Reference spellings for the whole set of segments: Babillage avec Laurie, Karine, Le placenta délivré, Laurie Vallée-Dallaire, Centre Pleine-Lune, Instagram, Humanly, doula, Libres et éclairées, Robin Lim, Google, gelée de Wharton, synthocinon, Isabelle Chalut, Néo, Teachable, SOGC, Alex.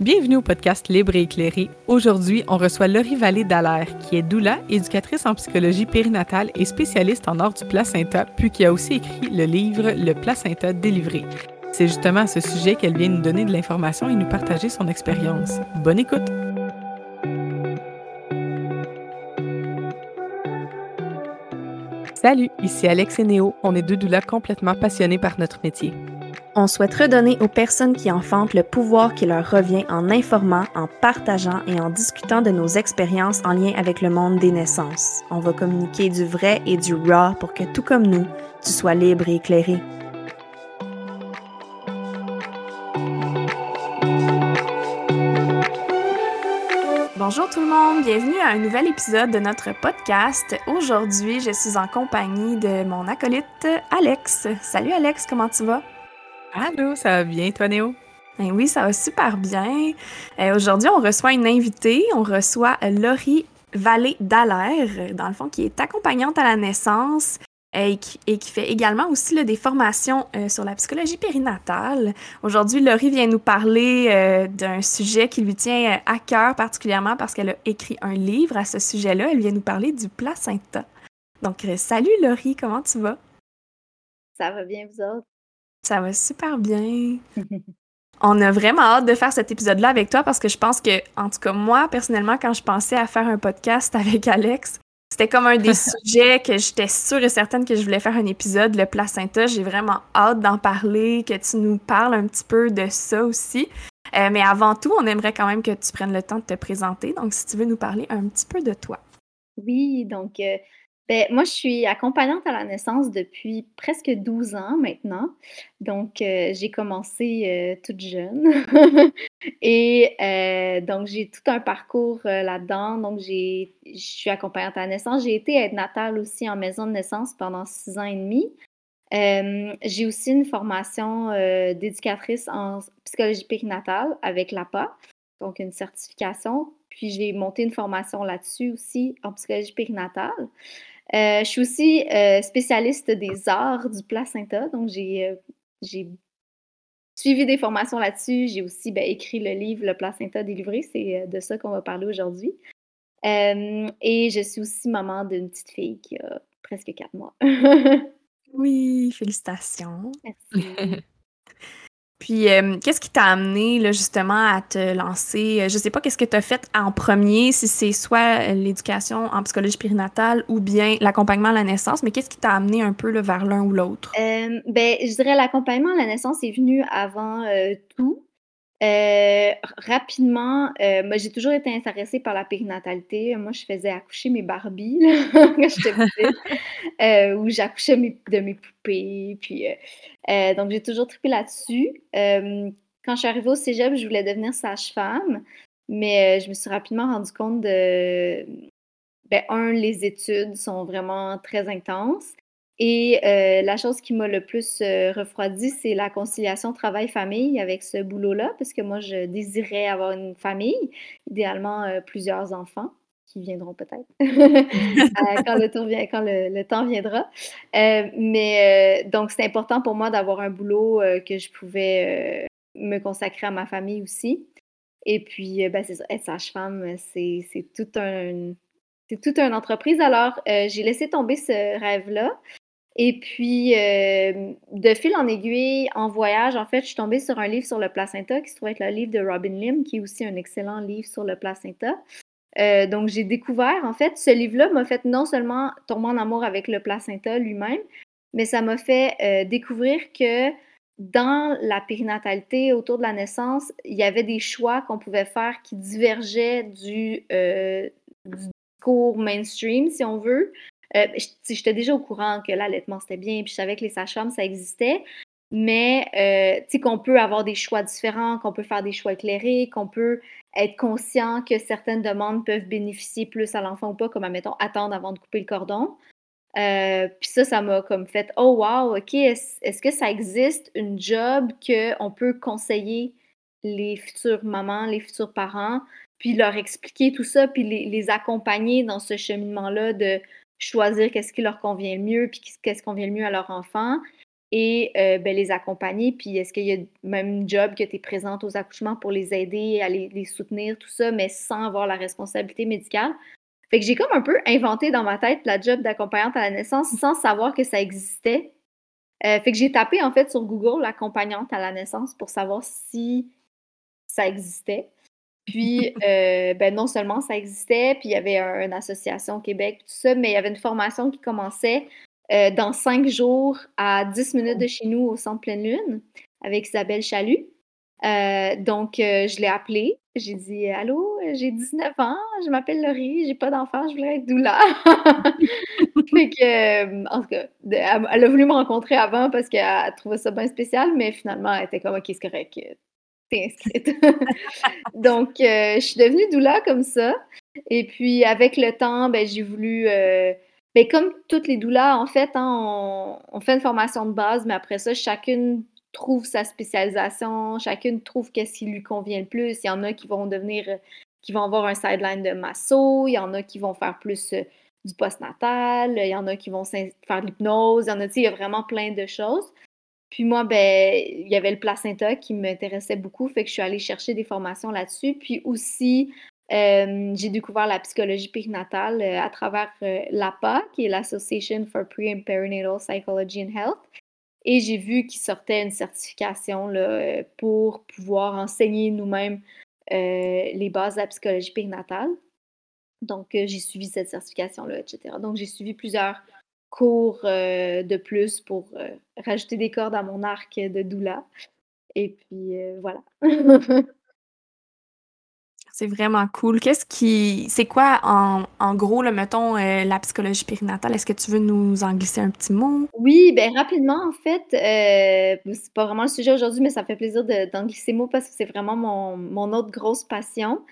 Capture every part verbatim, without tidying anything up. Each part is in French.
Bienvenue au podcast Libres et éclairées. Aujourd'hui, on reçoit Laurie Vallée-Dallaire, qui est doula, éducatrice en psychologie périnatale et spécialiste en art du placenta, puis qui a aussi écrit le livre Le placenta délivré. C'est justement à ce sujet qu'elle vient nous donner de l'information et nous partager son expérience. Bonne écoute! Salut, ici Alex et Néo. On est deux doulas complètement passionnés par notre métier. On souhaite redonner aux personnes qui enfantent le pouvoir qui leur revient en informant, en partageant et en discutant de nos expériences en lien avec le monde des naissances. On va communiquer du vrai et du raw pour que, tout comme nous, tu sois libre et éclairé. Bonjour tout le monde, bienvenue à un nouvel épisode de notre podcast. Aujourd'hui, je suis en compagnie de mon acolyte Alex. Salut Alex, comment tu vas? Allô, ça va bien, toi, Néo? Ben oui, ça va super bien. Euh, aujourd'hui, on reçoit une invitée. On reçoit Laurie Vallée-Dallaire, dans le fond, qui est accompagnante à la naissance euh, et, qui, et qui fait également aussi là, des formations euh, sur la psychologie périnatale. Aujourd'hui, Laurie vient nous parler euh, d'un sujet qui lui tient à cœur particulièrement parce qu'elle a écrit un livre à ce sujet-là. Elle vient nous parler du placenta. Donc, euh, salut Laurie, comment tu vas? Ça va bien, vous autres? Ça va super bien. On a vraiment hâte de faire cet épisode-là avec toi parce que je pense que, en tout cas, moi, personnellement, quand je pensais à faire un podcast avec Alex, c'était comme un des sujets que j'étais sûre et certaine que je voulais faire un épisode, le placenta. J'ai vraiment hâte d'en parler, que tu nous parles un petit peu de ça aussi. Euh, mais avant tout, on aimerait quand même que tu prennes le temps de te présenter. Donc, si tu veux nous parler un petit peu de toi. Oui, donc, euh, ben, moi, je suis accompagnante à la naissance depuis presque douze ans maintenant. Donc, euh, j'ai commencé euh, toute jeune. Et euh, donc, j'ai tout un parcours euh, là-dedans. Donc, j'ai, je suis accompagnante à la naissance. J'ai été aide natale aussi en maison de naissance pendant six ans et demi. Euh, j'ai aussi une formation euh, d'éducatrice en psychologie périnatale avec l'A P A, donc une certification. Puis, j'ai monté une formation là-dessus aussi en psychologie périnatale. Euh, je suis aussi euh, spécialiste des arts du placenta, donc j'ai, euh, j'ai suivi des formations là-dessus. J'ai aussi ben, écrit le livre « Le placenta délivré », c'est de ça qu'on va parler aujourd'hui. Euh, et je suis aussi maman d'une petite fille qui a presque quatre mois. Oui, félicitations! Merci! Puis, euh, qu'est-ce qui t'a amené, là, justement, à te lancer? Je sais pas, qu'est-ce que tu as fait en premier, si c'est soit l'éducation en psychologie périnatale ou bien l'accompagnement à la naissance, mais qu'est-ce qui t'a amené un peu là, vers l'un ou l'autre? Euh, ben, je dirais l'accompagnement à la naissance est venu avant euh, tout. Euh, rapidement, euh, moi, j'ai toujours été intéressée par la périnatalité. Moi, je faisais accoucher mes Barbies là, quand j'étais petite, euh, où j'accouchais mes, de mes poupées. Puis, euh, euh, donc, j'ai toujours trippé là-dessus. Euh, quand je suis arrivée au cégep, je voulais devenir sage-femme, mais euh, je me suis rapidement rendue compte de... Ben, un, les études sont vraiment très intenses. Et euh, la chose qui m'a le plus euh, refroidie, c'est la conciliation travail-famille avec ce boulot-là, parce que moi, je désirais avoir une famille, idéalement euh, plusieurs enfants qui viendront peut-être euh, quand, le, tour vient, quand le, le temps viendra. Euh, mais euh, donc, c'est important pour moi d'avoir un boulot euh, que je pouvais euh, me consacrer à ma famille aussi. Et puis, euh, ben, c'est ça, être sage-femme, c'est, c'est toute un, c'est toute une entreprise. Alors, euh, j'ai laissé tomber ce rêve-là. Et puis, euh, de fil en aiguille, en voyage, en fait, je suis tombée sur un livre sur le placenta qui se trouve être le livre de Robin Lim, qui est aussi un excellent livre sur le placenta. Euh, donc, j'ai découvert, en fait, ce livre-là m'a fait non seulement tomber en amour avec le placenta lui-même, mais ça m'a fait euh, découvrir que dans la périnatalité, autour de la naissance, il y avait des choix qu'on pouvait faire qui divergeaient du, euh, du cours mainstream, si on veut. Euh, j'étais déjà au courant que l'allaitement, c'était bien, puis je savais que les sages-femmes, ça existait, mais euh, tu sais qu'on peut avoir des choix différents, qu'on peut faire des choix éclairés, qu'on peut être conscient que certaines demandes peuvent bénéficier plus à l'enfant ou pas, comme, admettons, attendre avant de couper le cordon. Euh, puis ça, ça m'a comme fait « Oh wow, OK, est-ce, est-ce que ça existe une job qu'on peut conseiller les futures mamans, les futurs parents, puis leur expliquer tout ça, puis les, les accompagner dans ce cheminement-là de choisir qu'est-ce qui leur convient le mieux, puis qu'est-ce qui convient le mieux à leur enfant. et euh, ben, les accompagner. Puis est-ce qu'il y a même une job que tu es présente aux accouchements pour les aider, à les, les soutenir, tout ça, mais sans avoir la responsabilité médicale. Fait que j'ai comme un peu inventé dans ma tête la job d'accompagnante à la naissance sans savoir que ça existait. Euh, fait que j'ai tapé en fait sur Google l'accompagnante à la naissance pour savoir si ça existait. Puis, euh, ben non seulement ça existait, puis il y avait un, une association au Québec, tout ça, mais il y avait une formation qui commençait euh, dans cinq jours à dix minutes de chez nous au Centre Pleine-Lune avec Isabelle Chalut. Euh, donc, euh, je l'ai appelée. J'ai dit « Allô, j'ai dix-neuf ans, je m'appelle Laurie, j'ai pas d'enfant, je voulais être doula. » Fait que, euh, en tout cas, elle a voulu me rencontrer avant parce qu'elle trouvait ça bien spécial, mais finalement, elle était comme « Ok, c'est correct. » inscrite. Donc, euh, je suis devenue doula comme ça. Et puis, avec le temps, ben, j'ai voulu... Euh, ben, comme toutes les doulas, en fait, hein, on, on fait une formation de base, mais après ça, chacune trouve sa spécialisation, chacune trouve qu'est-ce qui lui convient le plus. Il y en a qui vont devenir... qui vont avoir un sideline de masso, il y en a qui vont faire plus euh, du postnatal, il y en a qui vont faire de l'hypnose, il y en a, tu sais, il y a vraiment plein de choses. Puis moi, ben, il y avait le placenta qui m'intéressait beaucoup, fait que je suis allée chercher des formations là-dessus. Puis aussi, euh, j'ai découvert la psychologie périnatale euh, à travers euh, l'A P A, qui est l'Association for Pre- and Perinatal Psychology and Health. Et j'ai vu qu'il sortait une certification là, pour pouvoir enseigner nous-mêmes euh, les bases de la psychologie périnatale. Donc, euh, j'ai suivi cette certification-là, et cetera. Donc, j'ai suivi plusieurs cours euh, de plus pour euh, rajouter des cordes à mon arc de doula. Et puis, euh, voilà. C'est vraiment cool. Qu'est-ce qui... C'est quoi, en, en gros, là, mettons, euh, la psychologie périnatale? Est-ce que tu veux nous en glisser un petit mot? Oui, bien, rapidement, en fait, euh, c'est pas vraiment le sujet aujourd'hui, mais ça me fait plaisir de, d'en glisser mot parce que c'est vraiment mon, mon autre grosse passion.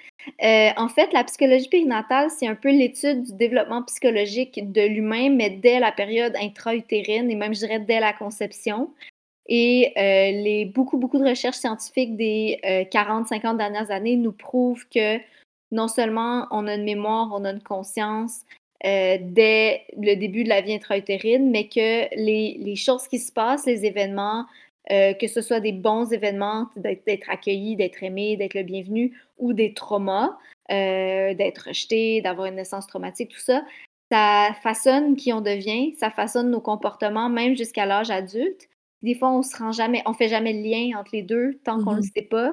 Euh, en fait, la psychologie périnatale, c'est un peu l'étude du développement psychologique de l'humain, mais dès la période intra-utérine et même, je dirais, dès la conception. Et euh, les beaucoup, beaucoup de recherches scientifiques des euh, quarante à cinquante dernières années nous prouvent que non seulement on a une mémoire, on a une conscience euh, dès le début de la vie intra-utérine, mais que les, les choses qui se passent, les événements, Euh, que ce soit des bons événements, d'être, d'être accueilli, d'être aimé, d'être le bienvenu, ou des traumas, euh, d'être rejeté, d'avoir une naissance traumatique, tout ça, ça façonne qui on devient, ça façonne nos comportements, même jusqu'à l'âge adulte. Des fois, on se rend jamais, on fait jamais le lien entre les deux tant qu'on ne mm-hmm. le sait pas.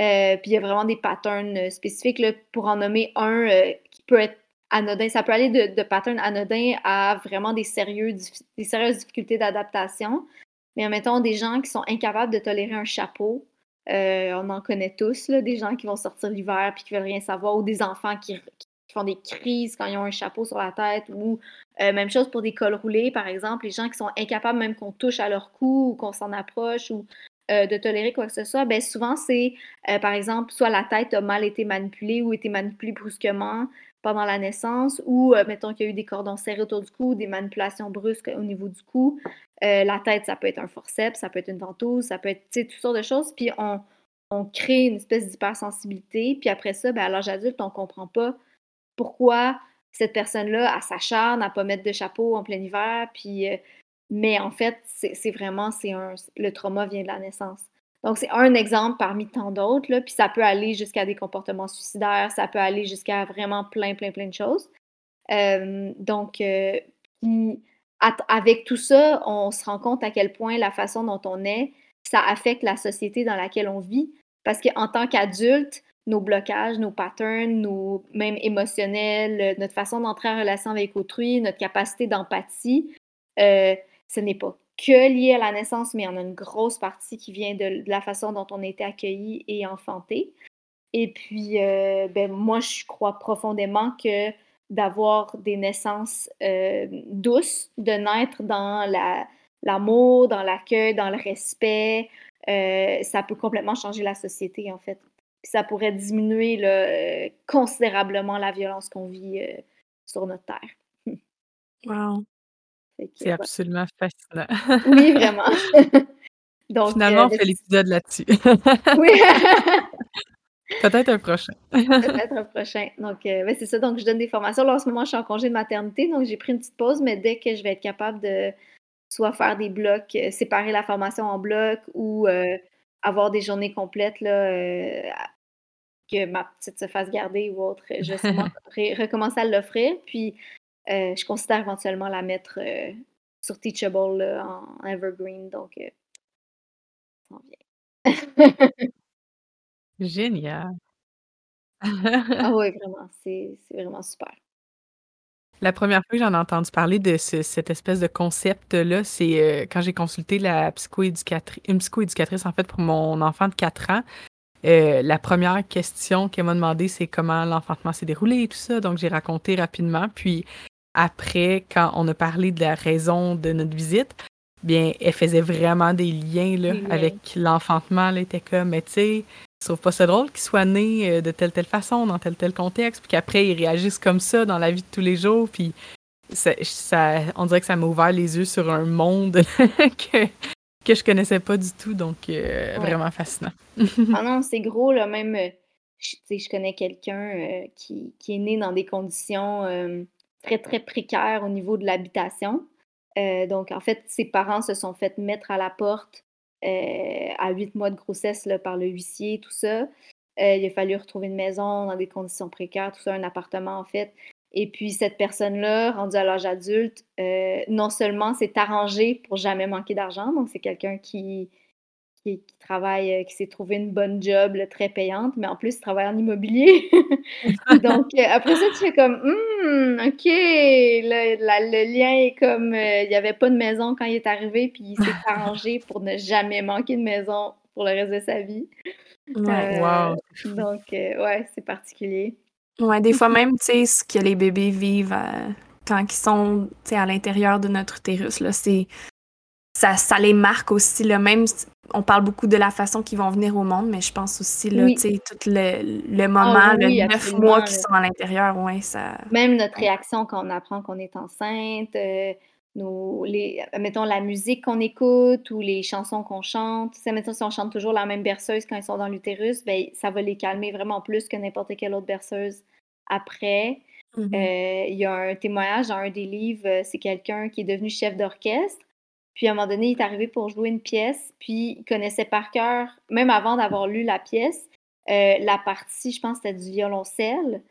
Euh, puis il y a vraiment des patterns spécifiques. Là, pour en nommer un euh, qui peut être anodin, ça peut aller de, de patterns anodins à vraiment des, sérieux, des sérieuses difficultés d'adaptation. Mais mettons, des gens qui sont incapables de tolérer un chapeau, euh, on en connaît tous, là, des gens qui vont sortir l'hiver puis qui veulent rien savoir, ou des enfants qui, qui font des crises quand ils ont un chapeau sur la tête, ou euh, même chose pour des cols roulés, par exemple, les gens qui sont incapables même qu'on touche à leur cou ou qu'on s'en approche ou euh, de tolérer quoi que ce soit, bien souvent c'est, euh, par exemple, soit la tête a mal été manipulée ou été manipulée brusquement pendant la naissance, ou euh, mettons qu'il y a eu des cordons serrés autour du cou, des manipulations brusques au niveau du cou. Euh, la tête, ça peut être un forceps, ça peut être une ventouse, ça peut être, tu sais, toutes sortes de choses. Puis on, on crée une espèce d'hypersensibilité. Puis après ça, ben, à l'âge adulte, on ne comprend pas pourquoi cette personne-là, elle s'acharne à ne pas mettre de chapeau en plein hiver. Puis, euh, mais en fait, c'est, c'est vraiment, c'est un, le trauma vient de la naissance. Donc, c'est un exemple parmi tant d'autres, là. Puis ça peut aller jusqu'à des comportements suicidaires, ça peut aller jusqu'à vraiment plein, plein, plein de choses. Euh, donc, euh, puis... Avec tout ça, on se rend compte à quel point la façon dont on est, ça affecte la société dans laquelle on vit. Parce qu'en tant qu'adulte, nos blocages, nos patterns, nos même émotionnels, notre façon d'entrer en relation avec autrui, notre capacité d'empathie, euh, ce n'est pas que lié à la naissance, mais il y en a une grosse partie qui vient de, de la façon dont on a été accueilli et enfanté. Et puis, euh, ben, moi, je crois profondément que d'avoir des naissances euh, douces, de naître dans la, l'amour, dans l'accueil, dans le respect, euh, ça peut complètement changer la société, en fait. Puis ça pourrait diminuer là, euh, considérablement la violence qu'on vit euh, sur notre terre. Wow! Que, c'est ouais. absolument fascinant! Oui, vraiment! Donc, finalement, euh, on fait l'épisode là-dessus. Oui! Peut-être un prochain. Peut-être un prochain. Donc, euh, ben c'est ça. Donc, je donne des formations. Là, en ce moment, je suis en congé de maternité, donc j'ai pris une petite pause, mais dès que je vais être capable de soit faire des blocs, euh, séparer la formation en blocs ou euh, avoir des journées complètes, là, euh, que ma petite se fasse garder ou autre. Je vais sûrement recommencer à l'offrir. Puis, euh, je considère éventuellement la mettre euh, sur Teachable là, en Evergreen. Donc, euh, on vient. Génial. Ah oui, vraiment. C'est, c'est vraiment super. La première fois que j'en ai entendu parler de ce, cette espèce de concept-là, c'est euh, quand j'ai consulté la psychoéducatri- une psychoéducatrice, en fait, pour mon enfant de quatre ans. Euh, la première question qu'elle m'a demandé, c'est comment l'enfantement s'est déroulé et tout ça. Donc, j'ai raconté rapidement. Puis après, quand on a parlé de la raison de notre visite, bien, elle faisait vraiment des liens, là, des liens. Avec l'enfantement. Elle était comme, mais tu sais, je trouve pas ça drôle qu'il soit né euh, de telle telle façon, dans tel tel contexte. Puis qu'après, ils réagissent comme ça dans la vie de tous les jours. Puis ça, ça, on dirait que ça m'a ouvert les yeux sur un monde que... que je connaissais pas du tout, donc euh, ouais. Vraiment fascinant. Ah non, c'est gros, là, même, tu sais, je connais quelqu'un euh, qui, qui est né dans des conditions euh, très, très précaires au niveau de l'habitation. Euh, donc, en fait, ses parents se sont fait mettre à la porte euh, à huit mois de grossesse là, par le huissier, tout ça. Euh, il a fallu retrouver une maison dans des conditions précaires, tout ça, un appartement, en fait. Et puis, cette personne-là, rendue à l'âge adulte, euh, non seulement s'est arrangée pour jamais manquer d'argent, donc c'est quelqu'un qui, qui, qui travaille, euh, qui s'est trouvé une bonne job là, très payante, mais en plus, travaille en immobilier. Donc, euh, après ça, tu fais comme hum, OK, le, la, le lien est comme euh, il n'y avait pas de maison quand il est arrivé, puis il s'est arrangé pour ne jamais manquer de maison pour le reste de sa vie. Ouais, euh, wow. Donc, euh, ouais, c'est particulier. Ouais, des fois même, tu sais, ce que les bébés vivent euh, quand ils sont, tu sais, à l'intérieur de notre utérus, là, c'est, ça, ça les marque aussi, là, même, on parle beaucoup de la façon qu'ils vont venir au monde, mais je pense aussi, là, oui. Tu sais, tout le, le moment, oh, oui, le neuf mois qu'ils sont à l'intérieur, ouais, ça... Même notre réaction quand on apprend qu'on est enceinte, euh, nos, les, mettons, la musique qu'on écoute ou les chansons qu'on chante, tu sais, mettons, si on chante toujours la même berceuse quand ils sont dans l'utérus, ben ça va les calmer vraiment plus que n'importe quelle autre berceuse. Après, il mm-hmm. euh, y a un témoignage dans un des livres, c'est quelqu'un qui est devenu chef d'orchestre, puis à un moment donné, il est arrivé pour jouer une pièce, puis il connaissait par cœur, même avant d'avoir lu la pièce, euh, la partie, je pense, c'était du violoncelle,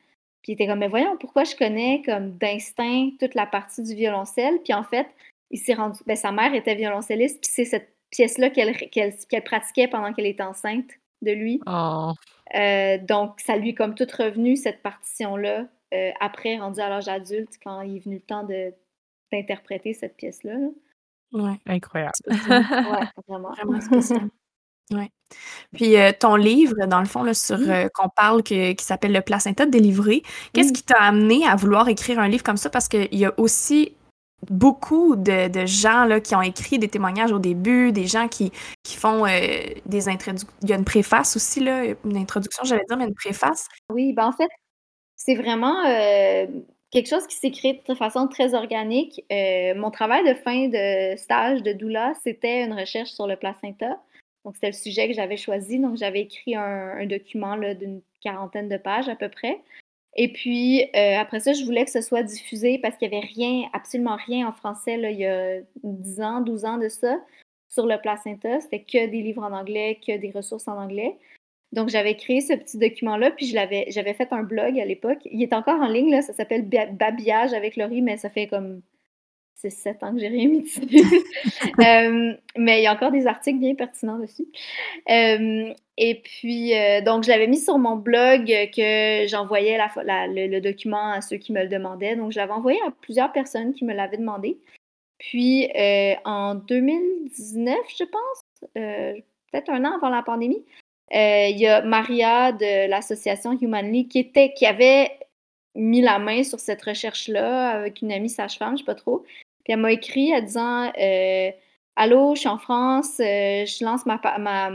puis il était comme, mais voyons, pourquoi je connais comme d'instinct toute la partie du violoncelle, puis en fait, il s'est rendu, ben sa mère était violoncelliste, puis c'est cette pièce-là qu'elle, qu'elle, qu'elle pratiquait pendant qu'elle était enceinte de lui. Oh. Euh, donc, ça lui est comme toute revenue, cette partition-là, euh, après, rendue à l'âge adulte, quand il est venu le temps de, d'interpréter cette pièce-là. Là. Ouais. Incroyable. Ouais, vraiment. Vraiment spécial. Ouais. Puis, euh, ton livre, dans le fond, là, sur euh, qu'on parle, que, qui s'appelle « Le placenta délivré », qu'est-ce qui t'a amené à vouloir écrire un livre comme ça? Parce qu'il y a aussi... beaucoup de, de gens là, qui ont écrit des témoignages au début, des gens qui, qui font euh, des introductions. Il y a une préface aussi, là, une introduction, j'allais dire, mais une préface. Oui, ben en fait, c'est vraiment euh, quelque chose qui s'est créé de façon très organique. Euh, mon travail de fin de stage de doula, c'était une recherche sur le placenta. Donc, c'était le sujet que j'avais choisi. Donc, j'avais écrit un, un document là, d'une quarantaine de pages à peu près. Et puis, euh, après ça, je voulais que ce soit diffusé parce qu'il n'y avait rien, absolument rien en français, là, il y a dix ans, douze ans de ça, sur le placenta. C'était que des livres en anglais, que des ressources en anglais. Donc, j'avais créé ce petit document-là, puis je l'avais, j'avais fait un blog à l'époque. Il est encore en ligne, là, ça s'appelle « Babillage avec Laurie », mais ça fait comme six sept ans que j'ai rien mis dessus. euh, mais il y a encore des articles bien pertinents dessus. Euh, Et puis, euh, donc, je l'avais mis sur mon blog que j'envoyais la, la, le, le document à ceux qui me le demandaient. Donc, je l'avais envoyé à plusieurs personnes qui me l'avaient demandé. Puis, euh, en deux mille dix-neuf, je pense, euh, peut-être un an avant la pandémie, euh, il y a Maria de l'association Humanly qui, était, qui avait mis la main sur cette recherche-là avec une amie sage-femme, je ne sais pas trop. Puis, elle m'a écrit en disant... Euh, Allô, je suis en France, euh, je lance ma, ma,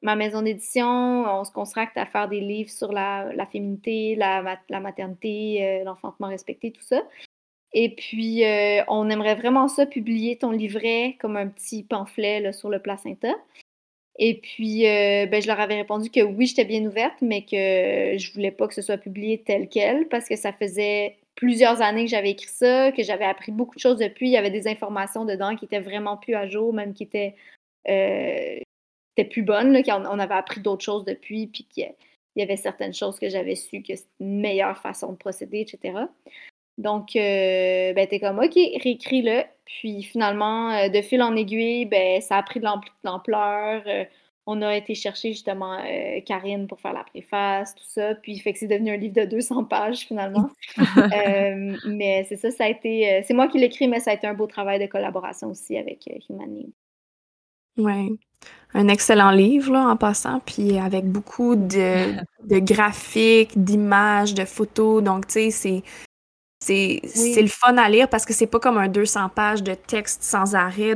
ma maison d'édition, on se contracte à faire des livres sur la, la féminité, la, la maternité, euh, l'enfantement respecté, tout ça. Et puis, euh, on aimerait vraiment ça, publier ton livret comme un petit pamphlet là, sur le placenta. Et puis, euh, ben, je leur avais répondu que oui, j'étais bien ouverte, mais que je voulais pas que ce soit publié tel quel parce que ça faisait... plusieurs années que j'avais écrit ça, que j'avais appris beaucoup de choses depuis. Il y avait des informations dedans qui étaient vraiment plus à jour, même qui étaient, euh, qui étaient plus bonnes, là, qu'on, on avait appris d'autres choses depuis, puis qu'il y avait certaines choses que j'avais su que c'était une meilleure façon de procéder, et cetera. Donc, euh, ben, t'es comme, OK, réécris-le. Puis finalement, euh, de fil en aiguille, ben, ça a pris de l'ampleur. Euh, on a été chercher justement euh, Karine pour faire la préface, tout ça. Puis fait que c'est devenu un livre de deux cents pages finalement. euh, mais c'est ça, ça a été... Euh, c'est moi qui l'écris, mais ça a été un beau travail de collaboration aussi avec euh, Humanly. Oui. Un excellent livre, là, en passant, puis avec beaucoup de, de graphiques, d'images, de photos. Donc, tu sais, c'est... C'est, oui. c'est le fun à lire parce que c'est pas comme un deux cents pages de texte sans arrêt.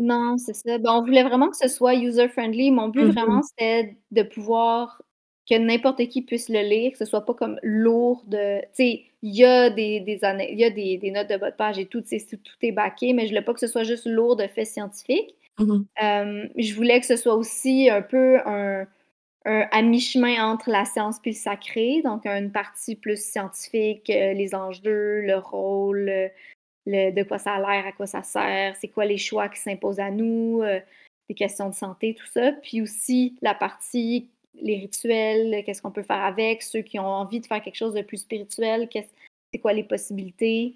Non, c'est ça. Ben, on voulait vraiment que ce soit user-friendly. Mon but, mm-hmm. vraiment, c'était de pouvoir que n'importe qui puisse le lire, que ce soit pas comme lourd de... Tu sais, il y a des, des, années, y a des, des notes de bas de page et tout, tout est backé, mais je voulais pas que ce soit juste lourd de faits scientifiques. Mm-hmm. Euh, je voulais que ce soit aussi un peu un... Euh, à mi-chemin entre la science puis le sacré, donc une partie plus scientifique, euh, les enjeux, le rôle, euh, le, de quoi ça a l'air, à quoi ça sert, c'est quoi les choix qui s'imposent à nous, euh, les questions de santé, tout ça, puis aussi la partie, les rituels, qu'est-ce qu'on peut faire avec, ceux qui ont envie de faire quelque chose de plus spirituel, c'est quoi les possibilités,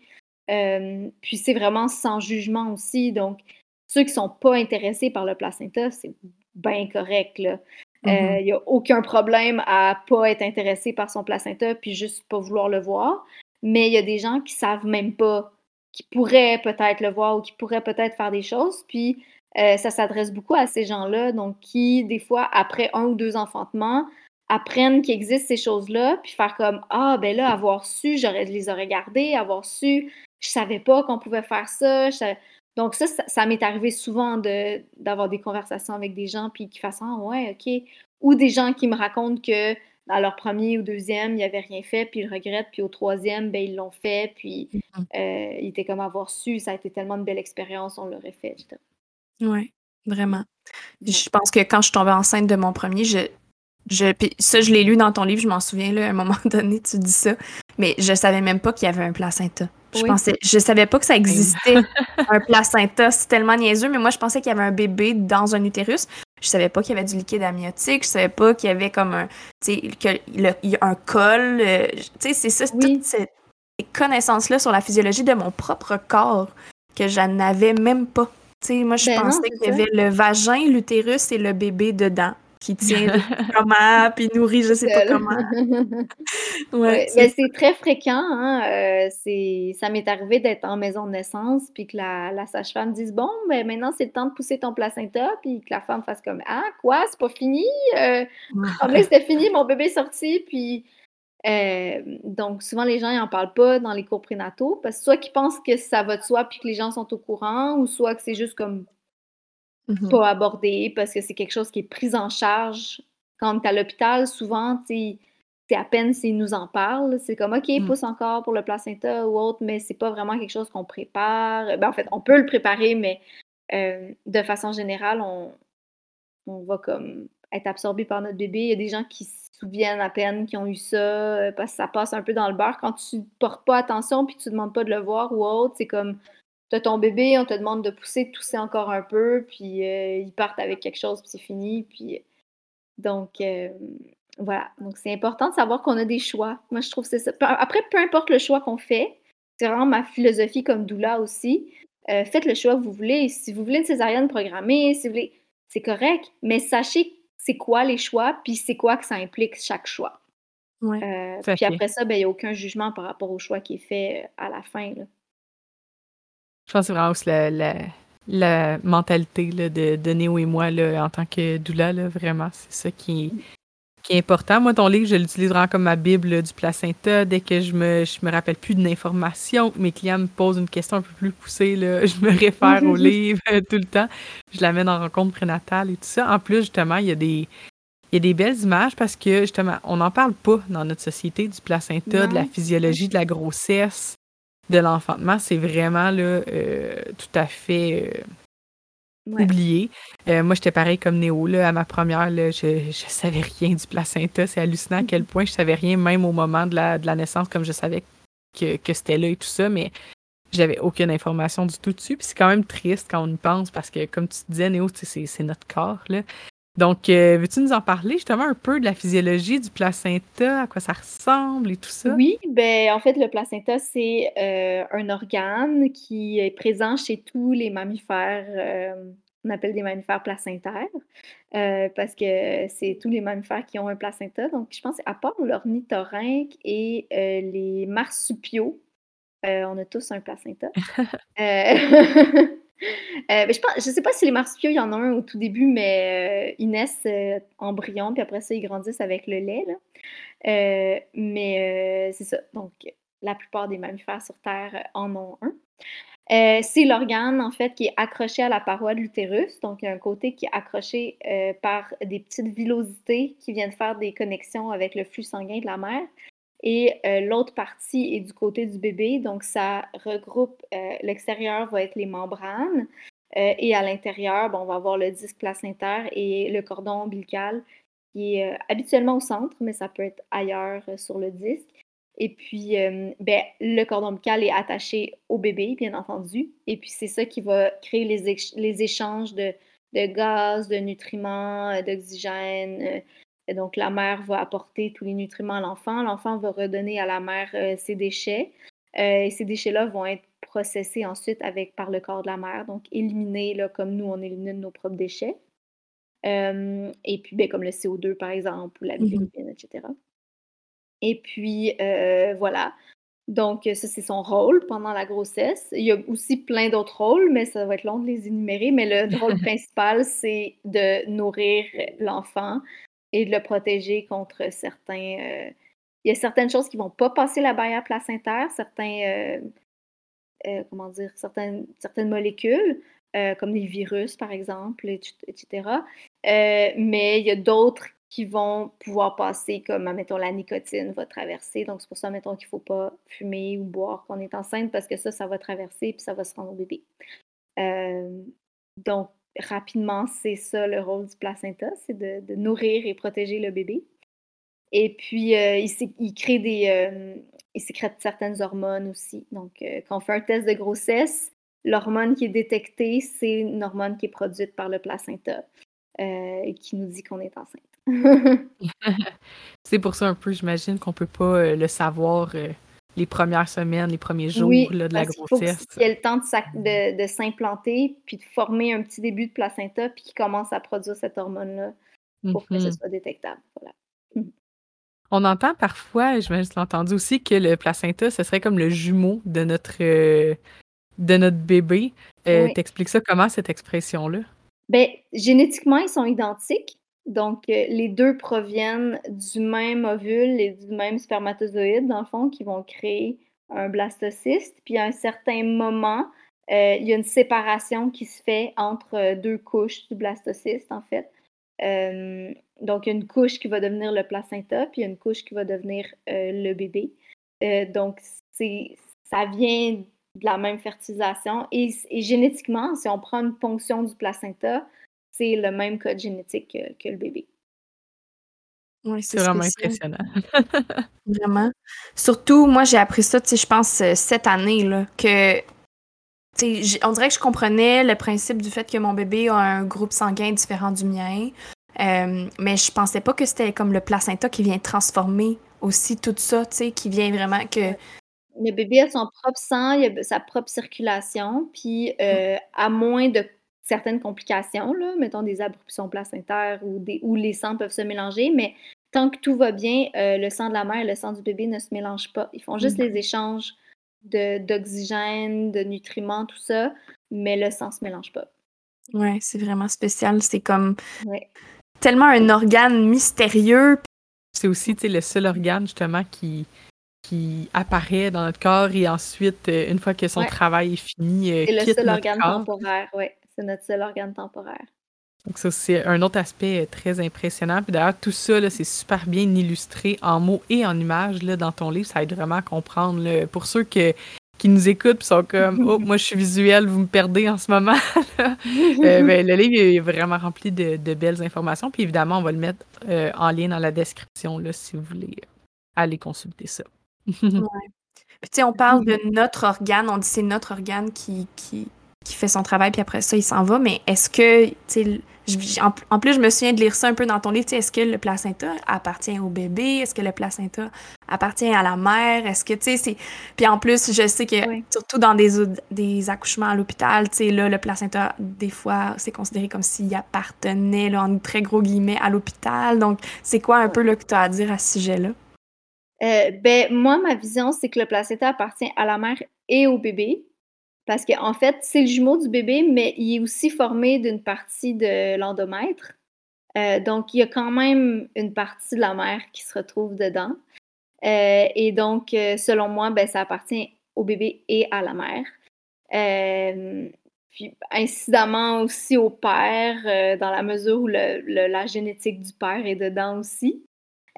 euh, puis c'est vraiment sans jugement aussi, donc ceux qui ne sont pas intéressés par le placenta, c'est bien correct, là. Il mm-hmm. n'y euh, a aucun problème à ne pas être intéressé par son placenta puis juste pas vouloir le voir. Mais il y a des gens qui ne savent même pas, qui pourraient peut-être le voir ou qui pourraient peut-être faire des choses. Puis euh, ça s'adresse beaucoup à ces gens-là, donc qui, des fois, après un ou deux enfantements, apprennent qu'il existe ces choses-là puis faire comme « Ah, ben là, avoir su, j'aurais, je les aurais gardées, avoir su, je savais pas qu'on pouvait faire ça. » Donc ça, ça, ça m'est arrivé souvent de, d'avoir des conversations avec des gens puis qui fassent « Ah ouais, OK ». Ou des gens qui me racontent que dans leur premier ou deuxième, ils n'avaient rien fait, puis ils le regrettent, puis au troisième, ben ils l'ont fait, puis euh, ils étaient comme avoir su, ça a été tellement une belle expérience, on l'aurait fait, et cetera. Oui, vraiment. Je pense que quand je suis tombée enceinte de mon premier, je... Je, puis ça, je l'ai lu dans ton livre, je m'en souviens, là, à un moment donné, tu dis ça, mais je savais même pas qu'il y avait un placenta. Je oui. pensais, je savais pas que ça existait, un placenta, c'est tellement niaiseux, mais moi, je pensais qu'il y avait un bébé dans un utérus, je savais pas qu'il y avait du liquide amniotique, je savais pas qu'il y avait comme un, tu sais, qu'il y a un col, euh, tu sais, c'est ça, oui. toutes ces connaissances-là sur la physiologie de mon propre corps, que je n'avais même pas. Tu sais, moi, je ben pensais non, qu'il y avait le vagin, l'utérus et le bébé dedans. Qui tient comment, puis nourrit, je sais pas comment. ouais, ouais, c'est... Mais c'est très fréquent. Hein? Euh, c'est... Ça m'est arrivé d'être en maison de naissance, puis que la, la sage-femme dise « Bon, ben maintenant, c'est le temps de pousser ton placenta », puis que la femme fasse comme « Ah, quoi? C'est pas fini? Euh, en vrai, c'était fini, mon bébé est sorti. » Puis euh, donc, souvent, les gens, ils en parlent pas dans les cours prénataux, parce que soit qu'ils pensent que ça va de soi, puis que les gens sont au courant, ou soit que c'est juste comme... Mm-hmm. pas abordé parce que c'est quelque chose qui est pris en charge. Quand t'es à l'hôpital, souvent, t'sais, t'sais à peine s'ils nous en parlent. C'est comme, OK, mm. pousse encore pour le placenta ou autre, mais c'est pas vraiment quelque chose qu'on prépare. Ben, en fait, on peut le préparer, mais euh, de façon générale, on, on va comme être absorbé par notre bébé. Il y a des gens qui se souviennent à peine qu'ils ont eu ça parce que ça passe un peu dans le beurre. Quand tu portes pas attention puis tu demandes pas de le voir ou autre, c'est comme... T'as ton bébé, on te demande de pousser, de tousser encore un peu, puis euh, ils partent avec quelque chose, puis c'est fini. Puis... Donc, euh, voilà. Donc, c'est important de savoir qu'on a des choix. Moi, je trouve que c'est ça. Après, peu importe le choix qu'on fait, c'est vraiment ma philosophie comme doula aussi. Euh, faites le choix que vous voulez. Si vous voulez une césarienne programmée, si vous voulez, c'est correct, mais sachez c'est quoi les choix, puis c'est quoi que ça implique chaque choix. Ouais, euh, puis fait. Après ça, ben, il n'y a aucun jugement par rapport au choix qui est fait à la fin, là. Je pense que c'est vraiment aussi la, la, la mentalité là, de, de Néo et moi là, en tant que doula, là, vraiment, c'est ça qui est, qui est important. Moi, ton livre, je l'utilise vraiment comme ma bible là, du placenta. Dès que je me je me rappelle plus d'une information, mes clients me posent une question un peu plus poussée, là, je me réfère au livre tout le temps. Je l'amène en rencontre prénatale et tout ça. En plus, justement, il y a des... Il y a des belles images parce que, justement, on n'en parle pas dans notre société du placenta, non. de la physiologie, de la grossesse. De l'enfantement, c'est vraiment là, euh, tout à fait euh, ouais. oublié. Euh, moi, j'étais pareil comme Néo. Là, à ma première, là, je ne savais rien du placenta. C'est hallucinant à quel point je savais rien, même au moment de la, de la naissance, comme je savais que, que c'était là et tout ça, mais j'avais aucune information du tout dessus. Puis c'est quand même triste quand on y pense, parce que comme tu disais, Néo, c'est, c'est notre corps, là. Donc, euh, veux-tu nous en parler justement un peu de la physiologie du placenta, à quoi ça ressemble et tout ça? Oui, bien en fait, le placenta, c'est euh, un organe qui est présent chez tous les mammifères, euh, on appelle des mammifères placentaires, euh, parce que c'est tous les mammifères qui ont un placenta. Donc, je pense à part l'ornithorynque et euh, les marsupiaux, euh, on a tous un placenta. euh... Euh, ben, je ne sais pas si les marsupiaux, il y en a un au tout début, mais euh, ils naissent euh, embryons, puis après ça, ils grandissent avec le lait, là. Euh, mais euh, c'est ça. Donc, la plupart des mammifères sur Terre en ont un. Euh, c'est l'organe, en fait, qui est accroché à la paroi de l'utérus. Donc, il y a un côté qui est accroché euh, par des petites villosités qui viennent faire des connexions avec le flux sanguin de la mère. Et euh, l'autre partie est du côté du bébé, donc ça regroupe, euh, l'extérieur va être les membranes, euh, et à l'intérieur, bon, on va avoir le disque placentaire et le cordon ombilical qui est euh, habituellement au centre, mais ça peut être ailleurs euh, sur le disque. Et puis, euh, ben, le cordon ombilical est attaché au bébé, bien entendu, et puis c'est ça qui va créer les, éch- les échanges de, de gaz, de nutriments, euh, d'oxygène. Euh, Donc, la mère va apporter tous les nutriments à l'enfant. L'enfant va redonner à la mère euh, ses déchets. Euh, et ces déchets-là vont être processés ensuite avec, par le corps de la mère. Donc, éliminés, là, comme nous, on élimine nos propres déchets. Euh, et puis, ben, comme le C O deux, par exemple, ou la bilirubine, mm-hmm. et cetera. Et puis, euh, voilà. Donc, ça, c'est son rôle pendant la grossesse. Il y a aussi plein d'autres rôles, mais ça va être long de les énumérer. Mais le rôle principal, c'est de nourrir l'enfant et de le protéger contre certains... Euh, il y a certaines choses qui ne vont pas passer la barrière placentaire, certains, euh, euh, comment dire, certaines, certaines molécules, euh, comme les virus, par exemple, et cetera. Euh, mais il y a d'autres qui vont pouvoir passer, comme, admettons, la nicotine va traverser. Donc, c'est pour ça, admettons, qu'il ne faut pas fumer ou boire quand on est enceinte, parce que ça, ça va traverser, puis ça va se rendre au bébé. Euh, donc, rapidement, c'est ça le rôle du placenta, c'est de, de nourrir et protéger le bébé. Et puis, euh, il, il crée des... Euh, il sécrète certaines hormones aussi. Donc, euh, quand on fait un test de grossesse, l'hormone qui est détectée, c'est une hormone qui est produite par le placenta, euh, qui nous dit qu'on est enceinte. C'est pour ça un peu, j'imagine, qu'on ne peut pas euh, le savoir... Euh... les premières semaines, les premiers jours oui, là, de la grossesse. Il y a le temps de, de, de s'implanter, puis de former un petit début de placenta, puis qui commence à produire cette hormone-là pour mm-hmm. que ce soit détectable. Voilà. Mm. On entend parfois, je l'ai entendu aussi, que le placenta, ce serait comme le jumeau de notre, euh, de notre bébé. Euh, oui. T'expliques ça comment, cette expression-là? Bien, génétiquement, ils sont identiques. Donc, euh, les deux proviennent du même ovule et du même spermatozoïde, dans le fond, qui vont créer un blastocyste. Puis, à un certain moment, euh, il y a une séparation qui se fait entre deux couches du blastocyste, en fait. Euh, donc, il y a une couche qui va devenir le placenta, puis il y a une couche qui va devenir euh, le bébé. Euh, donc, c'est, ça vient de la même fertilisation. Et, et génétiquement, si on prend une ponction du placenta, c'est le même code génétique que, que le bébé. Oui, c'est, c'est vraiment spécial. Impressionnant. Vraiment. Surtout, moi, j'ai appris ça, tu sais, je pense, cette année, là, que, tu sais, on dirait que je comprenais le principe du fait que mon bébé a un groupe sanguin différent du mien, euh, mais je pensais pas que c'était comme le placenta qui vient transformer aussi tout ça, tu sais, qui vient vraiment que... Le bébé a son propre sang, il a sa propre circulation, puis euh, à moins de certaines complications, là, mettons des abruptions placentaires ou des, où les sangs peuvent se mélanger, mais tant que tout va bien, euh, le sang de la mère et le sang du bébé ne se mélangent pas. Ils font juste mm-hmm. les échanges de, d'oxygène, de nutriments, tout ça, mais le sang ne se mélange pas. Oui, c'est vraiment spécial. C'est comme ouais. tellement un organe mystérieux. C'est aussi le seul organe, justement, qui... qui apparaît dans notre corps et ensuite, une fois que son ouais. travail est fini, c'est quitte le seul notre organe corps. Temporaire, oui. C'est notre seul organe temporaire. Donc ça, c'est un autre aspect très impressionnant. Puis d'ailleurs, tout ça, là, c'est super bien illustré en mots et en images là, dans ton livre. Ça aide vraiment à comprendre. Là. Pour ceux que, qui nous écoutent et sont comme « Oh, moi, je suis visuelle, vous me perdez en ce moment. » euh, ben, le livre est vraiment rempli de, de belles informations. Puis évidemment, on va le mettre euh, en lien dans la description là, si vous voulez aller consulter ça. Ouais. Tu sais, on parle de notre organe, on dit c'est notre organe qui, qui, qui fait son travail, puis après ça, il s'en va, mais est-ce que, tu sais, en, en plus, je me souviens de lire ça un peu dans ton livre, tu sais, est-ce que le placenta appartient au bébé? Est-ce que le placenta appartient à la mère? Est-ce que, tu sais, c'est... Puis en plus, je sais que, oui. surtout dans des, des accouchements à l'hôpital, tu sais, là, le placenta, des fois, c'est considéré comme s'il appartenait, là, en très gros guillemets, à l'hôpital. Donc, c'est quoi un oui. peu, là, que tu as à dire à ce sujet-là? Euh, ben, moi, ma vision, c'est que le placenta appartient à la mère et au bébé, parce qu'en fait, c'est le jumeau du bébé, mais il est aussi formé d'une partie de l'endomètre. Euh, donc, il y a quand même une partie de la mère qui se retrouve dedans. Euh, et donc, euh, selon moi, ben, ça appartient au bébé et à la mère. Euh, puis, incidemment aussi au père, euh, dans la mesure où le, le, la génétique du père est dedans aussi.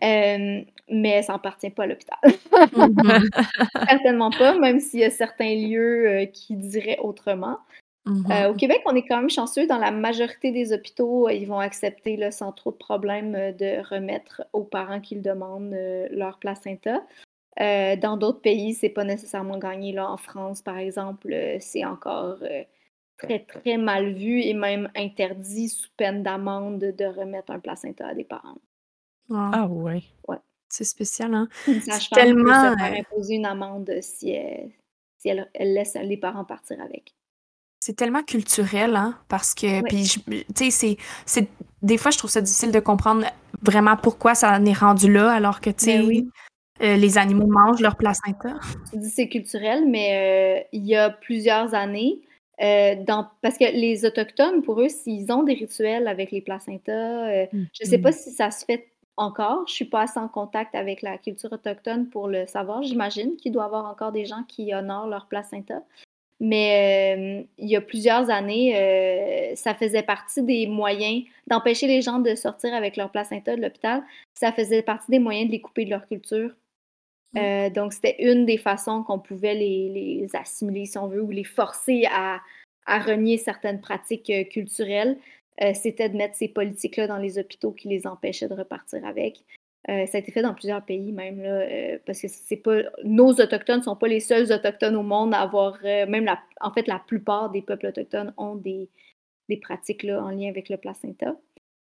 Euh, mais ça n'appartient pas à l'hôpital. Mm-hmm. Certainement pas, même s'il y a certains lieux euh, qui diraient autrement. Mm-hmm. Euh, au Québec, on est quand même chanceux. Dans la majorité des hôpitaux, euh, ils vont accepter là, sans trop de problème euh, de remettre aux parents qui le demandent euh, leur placenta. Euh, dans d'autres pays, c'est pas nécessairement gagné. Là, en France, par exemple, euh, c'est encore euh, très, très mal vu et même interdit sous peine d'amende de remettre un placenta à des parents. Wow. Ah ouais. ouais. C'est spécial, hein? Ça c'est tellement... peut se faire imposer une amende si, elle, si elle, elle laisse les parents partir avec. C'est tellement culturel, hein? Parce que, puis, tu sais, c'est, c'est... Des fois, je trouve ça difficile de comprendre vraiment pourquoi ça en est rendu là, alors que, tu sais, oui. euh, les animaux mangent leur placenta. Tu dis c'est culturel, mais euh, il y a plusieurs années... Euh, dans, parce que les Autochtones, pour eux, s'ils ont des rituels avec les placentas, euh, mm-hmm. je ne sais pas si ça se fait encore. Je ne suis pas assez en contact avec la culture autochtone pour le savoir. J'imagine qu'il doit y avoir encore des gens qui honorent leur placenta. Mais euh, il y a plusieurs années, euh, ça faisait partie des moyens d'empêcher les gens de sortir avec leur placenta de l'hôpital. Ça faisait partie des moyens de les couper de leur culture. Euh, donc, c'était une des façons qu'on pouvait les, les assimiler, si on veut, ou les forcer à, à renier certaines pratiques euh, culturelles. Euh, c'était de mettre ces politiques-là dans les hôpitaux qui les empêchaient de repartir avec. Euh, ça a été fait dans plusieurs pays même, là, euh, parce que c'est pas, nos Autochtones ne sont pas les seuls Autochtones au monde à avoir... Euh, même, la, en fait, la plupart des peuples autochtones ont des, des pratiques là, en lien avec le placenta.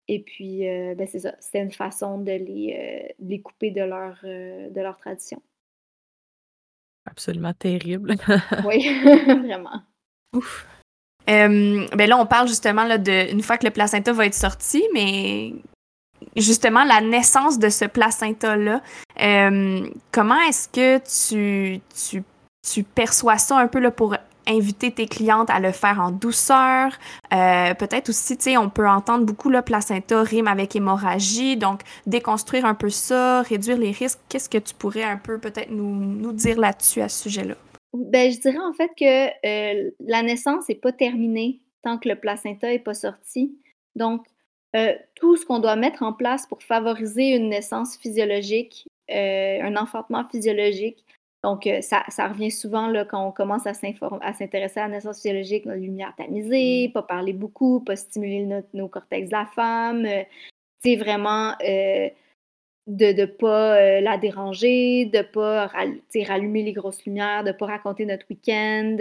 Et puis, euh, ben c'est ça, c'était une façon de les, euh, de les couper de leur, euh, de leur tradition. Absolument terrible. Oui, vraiment. Ouf. Euh, ben là, on parle justement là, de, une fois que le placenta va être sorti, mais justement, la naissance de ce placenta-là, euh, comment est-ce que tu, tu, tu perçois ça un peu là, pour... inviter tes clientes à le faire en douceur. Euh, peut-être aussi, tu sais, on peut entendre beaucoup le placenta rime avec hémorragie, donc déconstruire un peu ça, réduire les risques. Qu'est-ce que tu pourrais un peu peut-être nous, nous dire là-dessus, à ce sujet-là? Ben, je dirais en fait que euh, la naissance n'est pas terminée tant que le placenta n'est pas sorti. Donc, euh, tout ce qu'on doit mettre en place pour favoriser une naissance physiologique, euh, un enfantement physiologique, donc, ça, ça revient souvent là, quand on commence à, à s'intéresser à la naissance physiologique, la lumière tamisée, pas parler beaucoup, pas stimuler notre, nos cortex de la femme, euh, tu sais, vraiment euh, de ne pas euh, la déranger, de ne pas rallumer les grosses lumières, de ne pas raconter notre week-end.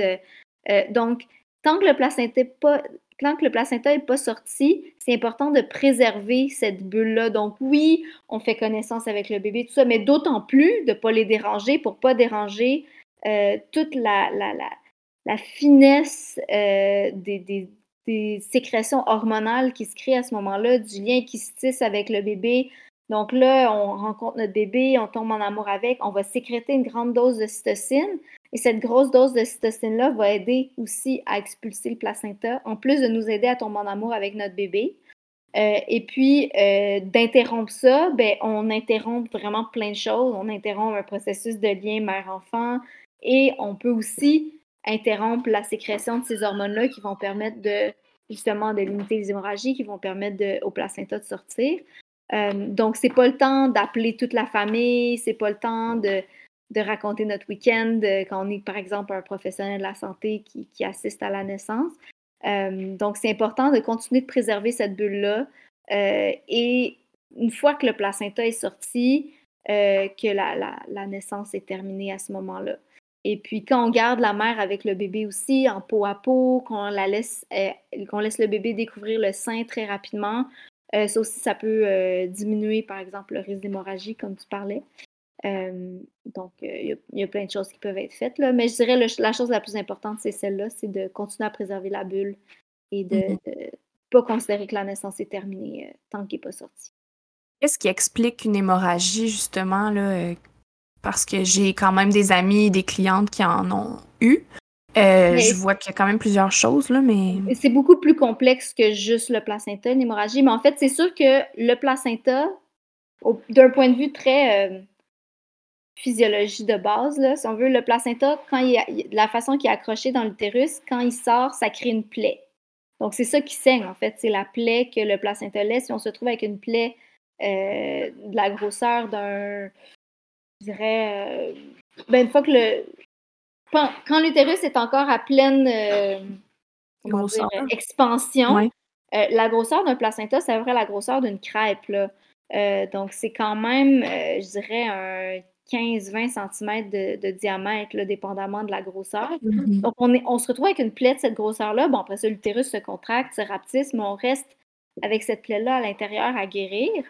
Euh, donc, tant que le placenta n'est pas, tant que le placenta n'est pas sorti, c'est important de préserver cette bulle-là. Donc oui, on fait connaissance avec le bébé, tout ça, mais d'autant plus de ne pas les déranger pour ne pas déranger euh, toute la, la, la, la finesse euh, des, des, des sécrétions hormonales qui se créent à ce moment-là, du lien qui se tisse avec le bébé. Donc là, on rencontre notre bébé, on tombe en amour avec, on va sécréter une grande dose de cytocine. Et cette grosse dose de cytocine-là va aider aussi à expulser le placenta, en plus de nous aider à tomber en amour avec notre bébé. Euh, et puis, euh, d'interrompre ça, ben, on interrompt vraiment plein de choses. On interrompt un processus de lien mère-enfant et on peut aussi interrompre la sécrétion de ces hormones-là qui vont permettre de, justement, de limiter les hémorragies, qui vont permettre de, au placenta de sortir. Euh, donc, c'est pas le temps d'appeler toute la famille, c'est pas le temps de... de raconter notre week-end quand on est, par exemple, un professionnel de la santé qui, qui assiste à la naissance. Euh, donc, c'est important de continuer de préserver cette bulle-là. Euh, et une fois que le placenta est sorti, euh, que la, la, la naissance est terminée à ce moment-là. Et puis, quand on garde la mère avec le bébé aussi, en peau à peau, qu'on la laisse, euh, qu'on laisse le bébé découvrir le sein très rapidement, euh, ça aussi, ça peut euh, diminuer, par exemple, le risque d'hémorragie, comme tu parlais. Euh, donc, il euh, y, y a plein de choses qui peuvent être faites, là. Mais je dirais que la chose la plus importante, c'est celle-là, c'est de continuer à préserver la bulle et de ne mm-hmm. pas considérer que la naissance est terminée euh, tant qu'elle n'est pas sortie. Qu'est-ce qui explique une hémorragie, justement, là euh... parce que j'ai quand même des amis et des clientes qui en ont eu. Euh, je vois qu'il y a quand même plusieurs choses, là, mais... C'est beaucoup plus complexe que juste le placenta, une hémorragie. Mais en fait, c'est sûr que le placenta, au, d'un point de vue très euh, physiologie de base, là, si on veut, le placenta, quand il a, la façon qu'il est accroché dans l'utérus, quand il sort, ça crée une plaie. Donc, c'est ça qui saigne, en fait. C'est la plaie que le placenta laisse. Si on se retrouve avec une plaie euh, de la grosseur d'un... Je dirais, euh, ben une fois que le... Quand, quand l'utérus est encore à pleine euh, grosseur. Dire, expansion, ouais. euh, la grosseur d'un placenta, c'est vrai la grosseur d'une crêpe, là. Euh, donc, c'est quand même, euh, je dirais, un quinze à vingt centimètres de, de diamètre, là, dépendamment de la grosseur. Mm-hmm. Donc, on, est, on se retrouve avec une plaie de cette grosseur-là. Bon, après ça, l'utérus se contracte, se rapetisse, mais on reste avec cette plaie-là à l'intérieur à guérir.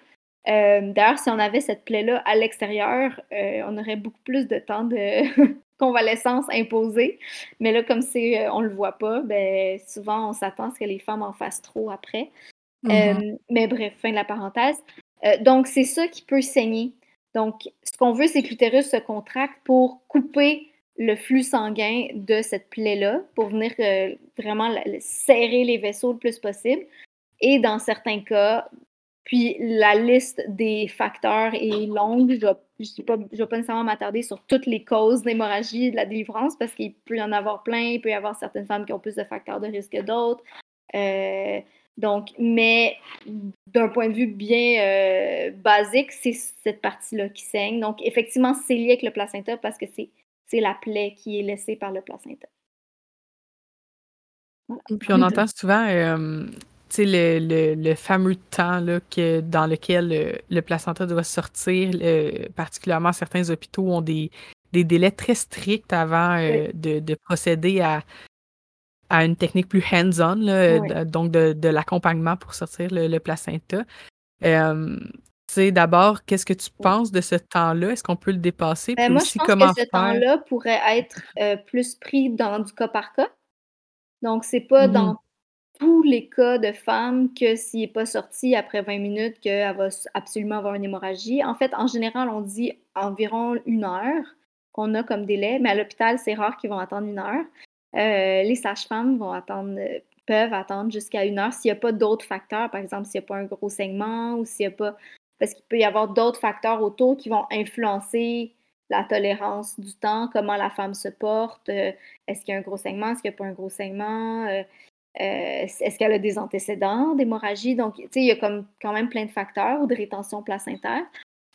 Euh, d'ailleurs, si on avait cette plaie-là à l'extérieur, euh, on aurait beaucoup plus de temps de convalescence imposée. Mais là, comme c'est, euh, on ne le voit pas, ben, souvent, on s'attend à ce que les femmes en fassent trop après. Mm-hmm. Euh, mais bref, fin de la parenthèse. Euh, donc, c'est ça qui peut saigner. Donc, ce qu'on veut, c'est que l'utérus se contracte pour couper le flux sanguin de cette plaie-là, pour venir euh, vraiment la, la, serrer les vaisseaux le plus possible. Et dans certains cas... Puis la liste des facteurs est longue. Je ne vais pas nécessairement m'attarder sur toutes les causes d'hémorragie de la délivrance parce qu'il peut y en avoir plein. Il peut y avoir certaines femmes qui ont plus de facteurs de risque que d'autres. Euh, donc, mais d'un point de vue bien euh, basique, c'est cette partie-là qui saigne. Donc, effectivement, c'est lié avec le placenta parce que c'est, c'est la plaie qui est laissée par le placenta. Voilà. Puis on entend souvent... Euh... Le, le, le fameux temps là, que, dans lequel euh, le placenta doit sortir, euh, particulièrement certains hôpitaux ont des, des délais très stricts avant euh, oui. de, de procéder à, à une technique plus hands-on, là, oui. d- donc de, de l'accompagnement pour sortir le, le placenta. Euh, d'abord, qu'est-ce que tu oui. penses de ce temps-là? Est-ce qu'on peut le dépasser? Ben, moi, aussi, je pense comment que ce faire... temps-là pourrait être euh, plus pris dans du cas par cas. Donc, c'est pas mm. dans tous les cas de femmes que s'il n'est pas sorti après vingt minutes, qu'elle va absolument avoir une hémorragie. En fait, en général, on dit environ une heure qu'on a comme délai, mais à l'hôpital, c'est rare qu'ils vont attendre une heure. Euh, les sages-femmes vont attendre, peuvent attendre jusqu'à une heure s'il n'y a pas d'autres facteurs, par exemple, s'il n'y a pas un gros saignement ou s'il n'y a pas... Parce qu'il peut y avoir d'autres facteurs autour qui vont influencer la tolérance du temps, comment la femme se porte, euh, est-ce qu'il y a un gros saignement, est-ce qu'il n'y a pas un gros saignement... Euh, Euh, est-ce qu'elle a des antécédents d'hémorragie? Donc, tu sais, il y a comme, quand même plein de facteurs ou de rétention placentaire.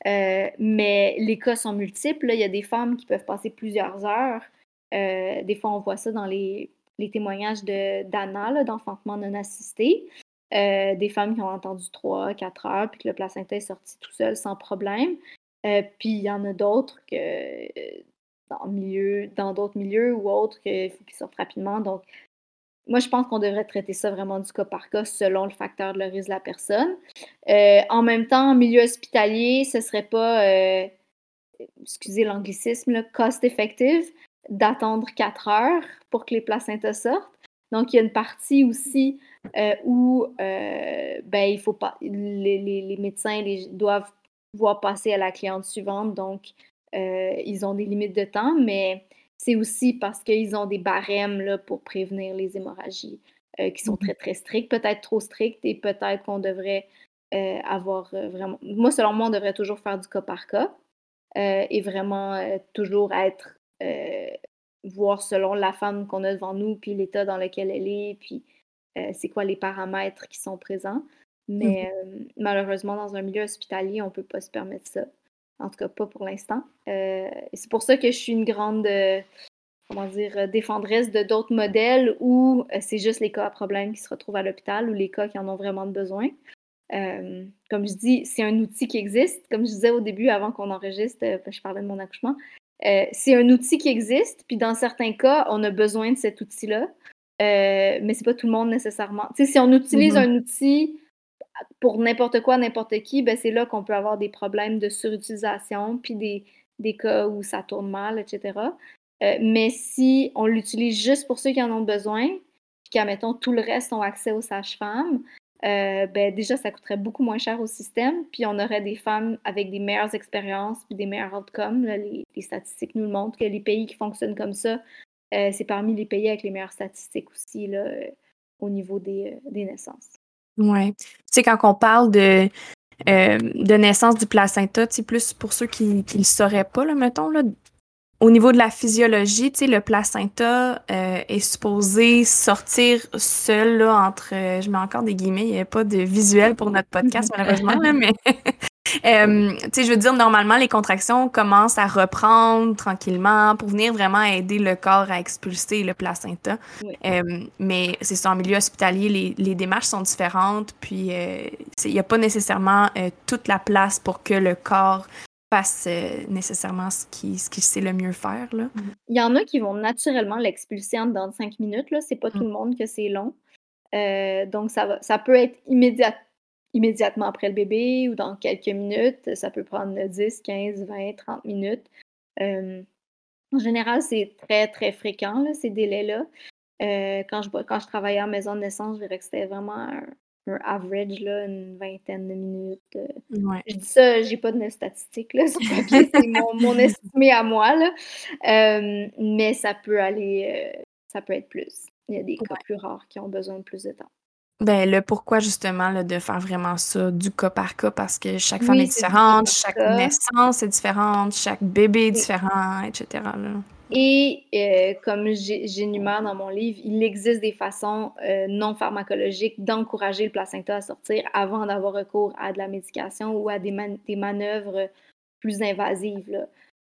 Euh, mais les cas sont multiples. Là. Il y a des femmes qui peuvent passer plusieurs heures. Euh, des fois, on voit ça dans les, les témoignages de, d'Anna, là, d'enfantement non assisté. Euh, des femmes qui ont entendu trois à quatre heures, puis que le placenta est sorti tout seul sans problème. Euh, puis, il y en a d'autres que euh, dans, milieu, dans d'autres milieux ou autres qu'il faut qu'ils sortent rapidement. Donc, moi, je pense qu'on devrait traiter ça vraiment du cas par cas selon le facteur de le risque de la personne. Euh, en même temps, en milieu hospitalier, ce ne serait pas, euh, excusez l'anglicisme, là, cost effective d'attendre quatre heures pour que les placentas sortent. Donc, il y a une partie aussi euh, où euh, ben, il faut pas, les, les, les médecins les, doivent pouvoir passer à la cliente suivante, donc euh, ils ont des limites de temps, mais... C'est aussi parce qu'ils ont des barèmes là, pour prévenir les hémorragies euh, qui sont très, très strictes, peut-être trop strictes et peut-être qu'on devrait euh, avoir euh, vraiment... Moi, selon moi, on devrait toujours faire du cas par cas euh, et vraiment euh, toujours être... Euh, voir selon la femme qu'on a devant nous, puis l'état dans lequel elle est, puis euh, c'est quoi les paramètres qui sont présents. Mais euh, malheureusement, dans un milieu hospitalier, on ne peut pas se permettre ça. En tout cas, pas pour l'instant. Euh, c'est pour ça que je suis une grande, euh, comment dire, défendresse de d'autres modèles où euh, c'est juste les cas à problème qui se retrouvent à l'hôpital ou les cas qui en ont vraiment besoin. Euh, comme je dis, c'est un outil qui existe. Comme je disais au début, avant qu'on enregistre, euh, je parlais de mon accouchement, Euh, c'est un outil qui existe, puis dans certains cas, on a besoin de cet outil-là, euh, mais c'est pas tout le monde nécessairement. Tu sais, si on utilise mm-hmm. un outil pour n'importe quoi, n'importe qui, ben c'est là qu'on peut avoir des problèmes de surutilisation, puis des, des cas où ça tourne mal, et cetera. Euh, mais si on l'utilise juste pour ceux qui en ont besoin, puis qu'admettons tout le reste ont accès aux sages-femmes, euh, ben déjà, ça coûterait beaucoup moins cher au système, puis on aurait des femmes avec des meilleures expériences, puis des meilleurs outcomes. Là, les, les statistiques nous le montrent que les pays qui fonctionnent comme ça, euh, c'est parmi les pays avec les meilleures statistiques aussi, là, euh, au niveau des, euh, des naissances. Oui. Tu sais, quand on parle de, euh, de naissance du placenta, tu sais, plus pour ceux qui ne le sauraient pas, là, mettons, là, au niveau de la physiologie, tu sais, le placenta euh, est supposé sortir seul, là, entre, euh, je mets encore des guillemets, il n'y a pas de visuel pour notre podcast, malheureusement, là, mais euh, tu sais, je veux dire, normalement, les contractions commencent à reprendre tranquillement pour venir vraiment aider le corps à expulser le placenta. Oui. Euh, mais c'est ça, en milieu hospitalier, les, les démarches sont différentes, puis euh, il n'y a pas nécessairement euh, toute la place pour que le corps fasse euh, nécessairement ce qu'il ce qui sait le mieux faire, là. Il y en a qui vont naturellement l'expulser en dedans de cinq minutes, là. C'est pas mm. tout le monde que c'est long. Euh, donc, ça, va, ça peut être immédiat, immédiatement après le bébé ou dans quelques minutes. Ça peut prendre dix, quinze, vingt, trente minutes. Euh, en général, c'est très, très fréquent, là, ces délais-là. Euh, quand, je, quand je travaillais en maison de naissance, je dirais que c'était vraiment un, un average, là, une vingtaine de minutes. Ouais. Je dis ça, j'ai pas de statistiques, là, sur papier, c'est mon, mon estimé à moi, là. Euh, mais ça peut aller, euh, ça peut être plus. Il y a des cas ouais. plus rares qui ont besoin de plus de temps. Ben, le pourquoi, justement, là, de faire vraiment ça du cas par cas, parce que chaque femme oui, est différente, chaque naissance est différente, chaque bébé est différent, et cetera, là. Et euh, comme j'énumère dans mon livre, il existe des façons euh, non pharmacologiques d'encourager le placenta à sortir avant d'avoir recours à de la médication ou à des, man- des manœuvres plus invasives, là.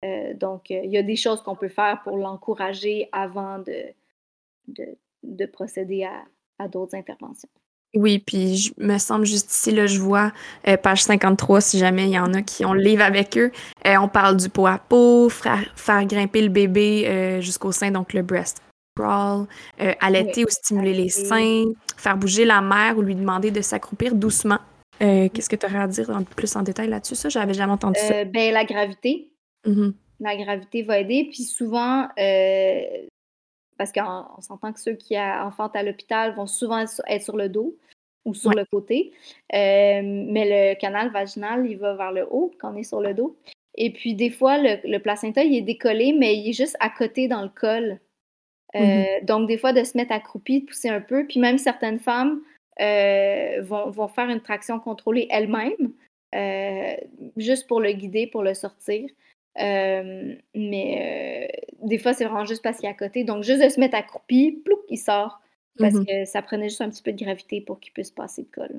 Euh, donc, il euh, y a des choses qu'on peut faire pour l'encourager avant de, de, de procéder à, à d'autres interventions. Oui, puis je me semble juste ici, là, je vois euh, page cinquante-trois, si jamais il y en a qui ont le livre avec eux. Euh, on parle du pot à pot, fra- faire grimper le bébé euh, jusqu'au sein, donc le breast crawl, euh, allaiter oui, ou stimuler allaiter. Les seins, faire bouger la mère ou lui demander de s'accroupir doucement. Euh, qu'est-ce que tu aurais à dire en, plus en détail là-dessus? Ça, j'avais jamais entendu ça. Euh, ben, la gravité. Mm-hmm. La gravité va aider, puis souvent... Euh, parce qu'on s'entend que ceux qui enfantent à l'hôpital vont souvent être sur le dos ou sur ouais. le côté, euh, mais le canal vaginal, il va vers le haut quand on est sur le dos. Et puis, des fois, le, le placenta, il est décollé, mais il est juste à côté dans le col. Euh, mm-hmm. Donc, des fois, de se mettre accroupi, de pousser un peu, puis même certaines femmes euh, vont, vont faire une traction contrôlée elles-mêmes, euh, juste pour le guider, pour le sortir. Euh, mais euh, des fois, c'est vraiment juste parce qu'il est à côté. Donc, juste de se mettre accroupi, plouc, il sort. Parce mm-hmm. que ça prenait juste un petit peu de gravité pour qu'il puisse passer de col.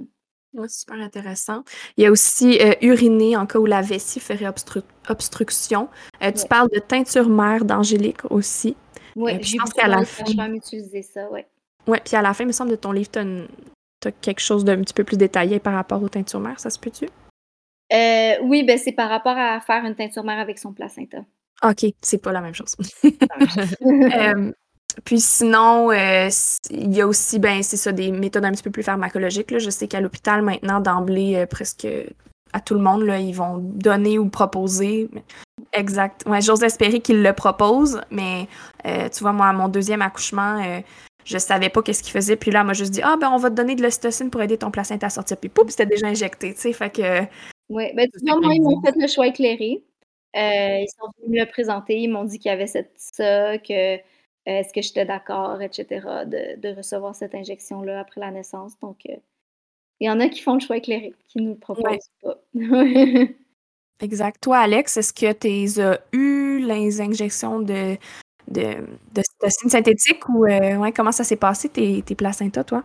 Oui, super intéressant. Il y a aussi euh, uriner en cas où la vessie ferait obstru- obstruction. Euh, tu ouais. parles de teinture mère d'Angélique aussi. Oui, euh, j'ai beaucoup de sages-femmes utiliser ça, oui. Oui, puis à la fin, il me semble, de ton livre, tu as une... quelque chose d'un petit peu plus détaillé par rapport aux teintures mères, ça se peut-tu? Euh, oui, ben c'est par rapport à faire une teinture mère avec son placenta. OK, c'est pas la même chose. euh, puis sinon, euh, il y a aussi, ben c'est ça, des méthodes un petit peu plus pharmacologiques, là. Je sais qu'à l'hôpital, maintenant, d'emblée, euh, presque à tout le monde, là, ils vont donner ou proposer. Exact. Ouais, j'ose espérer qu'ils le proposent, mais euh, tu vois, moi, à mon deuxième accouchement... Euh, je savais pas qu'est-ce qu'il faisait, puis là, elle m'a juste dit « Ah, ben on va te donner de l'ocytocine pour aider ton placenta à sortir. » Puis pouf, c'était déjà injecté, tu sais, fait que... Oui, ben tu vois, moi, ils m'ont fait le choix éclairé. Euh, ils sont venus me le présenter, ils m'ont dit qu'il y avait cette, ça, que euh, est-ce que j'étais d'accord, et cetera, de, de recevoir cette injection-là après la naissance. Donc, euh, il y en a qui font le choix éclairé, qui nous le proposent ouais. pas. Exact. Toi, Alex, est-ce que tu as eu les injections de... de cytocine synthétique ou euh, ouais, comment ça s'est passé tes, tes placentas, toi?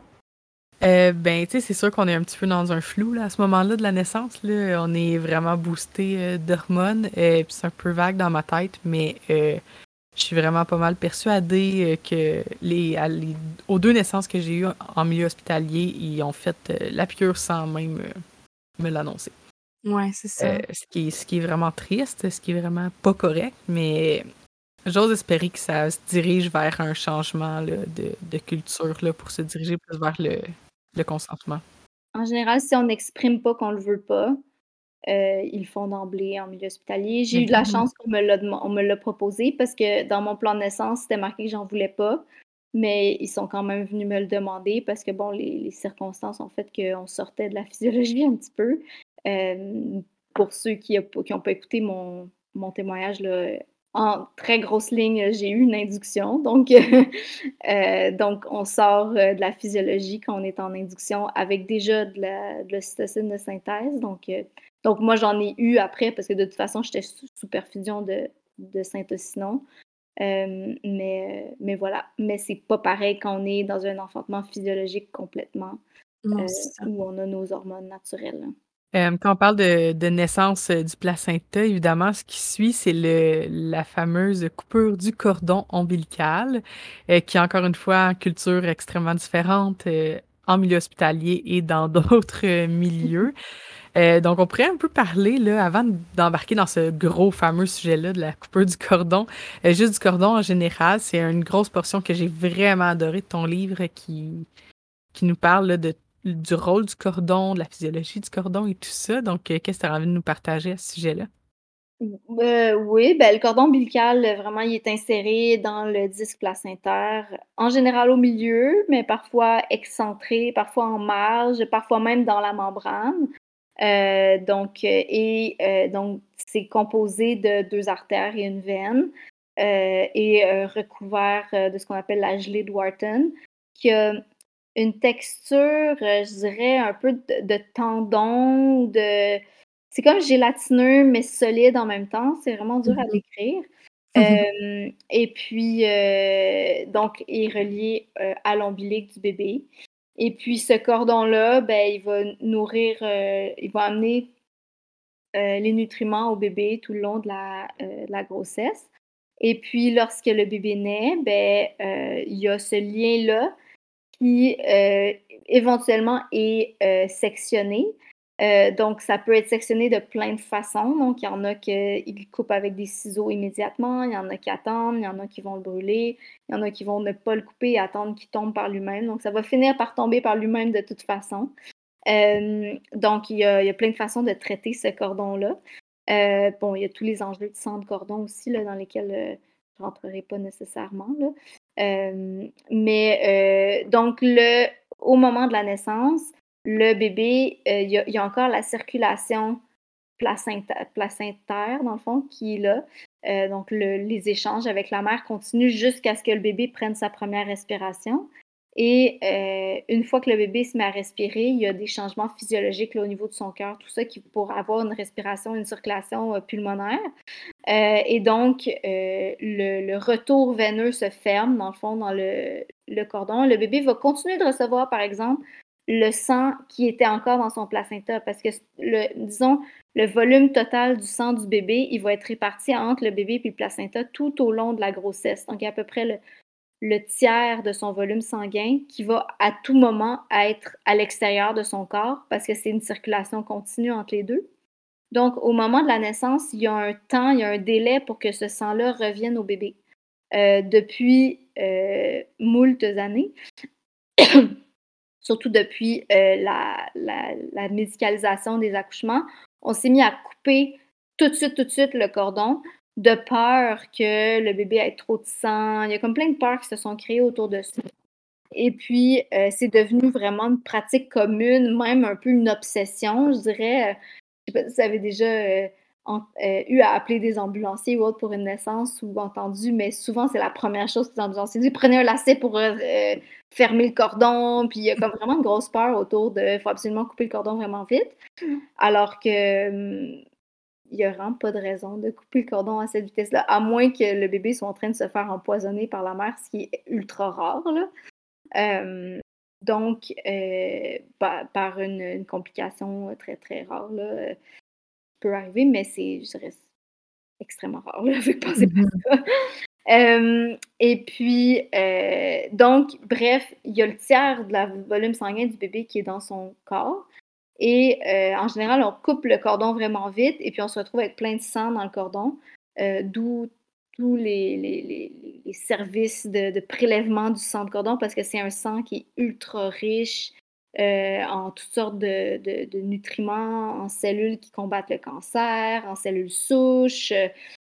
Euh, ben, tu sais, c'est sûr qu'on est un petit peu dans un flou là, à ce moment-là de la naissance. Là, on est vraiment boosté euh, d'hormones. Euh, Puis c'est un peu vague dans ma tête, mais euh, je suis vraiment pas mal persuadée euh, que les, à, les, aux deux naissances que j'ai eues en milieu hospitalier, ils ont fait euh, la piqûre sans même euh, me l'annoncer. Ouais, c'est ça. Euh, ce qui, ce qui est vraiment triste, ce qui est vraiment pas correct, mais j'ose espérer que ça se dirige vers un changement là, de, de culture là, pour se diriger plus vers le, le consentement. En général, si on n'exprime pas qu'on le veut pas, euh, ils le font d'emblée en milieu hospitalier. J'ai mm-hmm. eu de la chance qu'on me l'a, on me l'a proposé parce que dans mon plan de naissance, c'était marqué que j'en voulais pas. Mais ils sont quand même venus me le demander parce que, bon, les, les circonstances ont fait qu'on sortait de la physiologie un petit peu. Euh, pour ceux qui n'ont pas écouté mon, mon témoignage, là, en très grosse ligne, j'ai eu une induction. Donc, euh, donc on sort de la physiologie quand on est en induction avec déjà de la, de l'ocytocine de synthèse. Donc, euh, donc, moi, j'en ai eu après parce que, de toute façon, j'étais sous, sous perfusion de, de synthocinon. Euh, mais, mais voilà, mais c'est pas pareil quand on est dans un enfantement physiologique complètement, non, euh, où on a nos hormones naturelles. Euh, quand on parle de, de naissance du placenta, évidemment, ce qui suit, c'est le, la fameuse coupure du cordon ombilical, euh, qui est encore une fois une culture extrêmement différente euh, en milieu hospitalier et dans d'autres euh, milieux. Euh, donc, on pourrait un peu parler, là, avant d'embarquer dans ce gros fameux sujet-là de la coupure du cordon, euh, juste du cordon en général. C'est une grosse portion que j'ai vraiment adorée de ton livre qui, qui nous parle là, de, du rôle du cordon, de la physiologie du cordon et tout ça. Donc, euh, qu'est-ce que tu as envie de nous partager à ce sujet-là? Euh, oui, ben, le cordon ombilical, vraiment, il est inséré dans le disque placentaire, en général au milieu, mais parfois excentré, parfois en marge, parfois même dans la membrane. Euh, donc, et, euh, donc, c'est composé de deux artères et une veine euh, et euh, recouvert euh, de ce qu'on appelle la gelée de Wharton, qui a une texture, euh, je dirais, un peu de, de tendon, de... c'est comme gélatineux, mais solide en même temps. C'est vraiment dur à décrire. Mm-hmm. Euh, et puis, euh, donc, il est relié euh, à l'ombilic du bébé. Et puis, ce cordon-là, ben, il va nourrir, euh, il va amener euh, les nutriments au bébé tout le long de la, euh, de la grossesse. Et puis, lorsque le bébé naît, ben, euh, il y a ce lien-là qui, euh, éventuellement, est euh, sectionné. Euh, donc, ça peut être sectionné de plein de façons. Donc, il y en a qui coupent avec des ciseaux immédiatement, il y en a qui attendent, il y en a qui vont le brûler, il y en a qui vont ne pas le couper et attendre qu'il tombe par lui-même. Donc, ça va finir par tomber par lui-même de toute façon. Euh, donc, il y, a, il y a plein de façons de traiter ce cordon-là. Euh, bon, il y a tous les enjeux de sang de cordon aussi, là, dans lesquels euh, je ne rentrerai pas nécessairement. Là. Euh, mais, euh, donc, le, au moment de la naissance, le bébé, euh, il, y a, il y a encore la circulation placenta- placentaire, dans le fond, qui est là. Euh, donc, le, les échanges avec la mère continuent jusqu'à ce que le bébé prenne sa première respiration. Et euh, une fois que le bébé se met à respirer, il y a des changements physiologiques là, au niveau de son cœur, tout ça qui, pour avoir une respiration, une circulation euh, pulmonaire. Euh, et donc, euh, le, le retour veineux se ferme, dans le fond, dans le, le cordon. Le bébé va continuer de recevoir, par exemple, le sang qui était encore dans son placenta, parce que, le, disons, le volume total du sang du bébé, il va être réparti entre le bébé et le placenta tout au long de la grossesse. Donc, il y a à peu près le, le tiers de son volume sanguin qui va à tout moment être à l'extérieur de son corps, parce que c'est une circulation continue entre les deux. Donc, au moment de la naissance, il y a un temps, il y a un délai pour que ce sang-là revienne au bébé. Euh, depuis euh, moultes années... surtout depuis euh, la, la, la médicalisation des accouchements, on s'est mis à couper tout de suite, tout de suite le cordon de peur que le bébé ait trop de sang. Il y a comme plein de peurs qui se sont créées autour de ça. Et puis, euh, c'est devenu vraiment une pratique commune, même un peu une obsession, je dirais. Je ne sais pas si vous avez déjà euh, en, euh, eu à appeler des ambulanciers ou autre pour une naissance ou entendu, mais souvent, c'est la première chose que les ambulanciers disent. Prenez un lacet pour... Euh, fermer le cordon, puis il y a comme vraiment une grosse peur autour de « il faut absolument couper le cordon vraiment vite », alors que hum, il n'y a vraiment pas de raison de couper le cordon à cette vitesse-là, à moins que le bébé soit en train de se faire empoisonner par la mère, ce qui est ultra rare, là. Euh, donc, euh, par, par une, une complication très, très rare, là, peut arriver, mais c'est, je dirais, extrêmement rare, là, je vais penser à ça. Euh, et puis, euh, donc, bref, il y a le tiers de la volume sanguin du bébé qui est dans son corps. Et euh, en général, on coupe le cordon vraiment vite et puis on se retrouve avec plein de sang dans le cordon, euh, d'où tous les, les, les, les services de, de prélèvement du sang de cordon, parce que c'est un sang qui est ultra riche euh, en toutes sortes de, de, de nutriments, en cellules qui combattent le cancer, en cellules souches.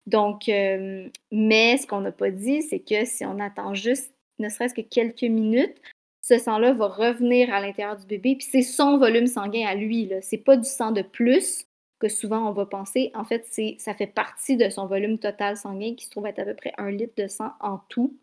Donc, euh, mais ce qu'on n'a pas dit, c'est que si on attend juste ne serait-ce que quelques minutes, ce sang-là va revenir à l'intérieur du bébé, puis c'est son volume sanguin à lui, là. C'est pas du sang de plus que souvent on va penser. En fait, c'est, ça fait partie de son volume total sanguin qui se trouve être à peu près un litre de sang en tout.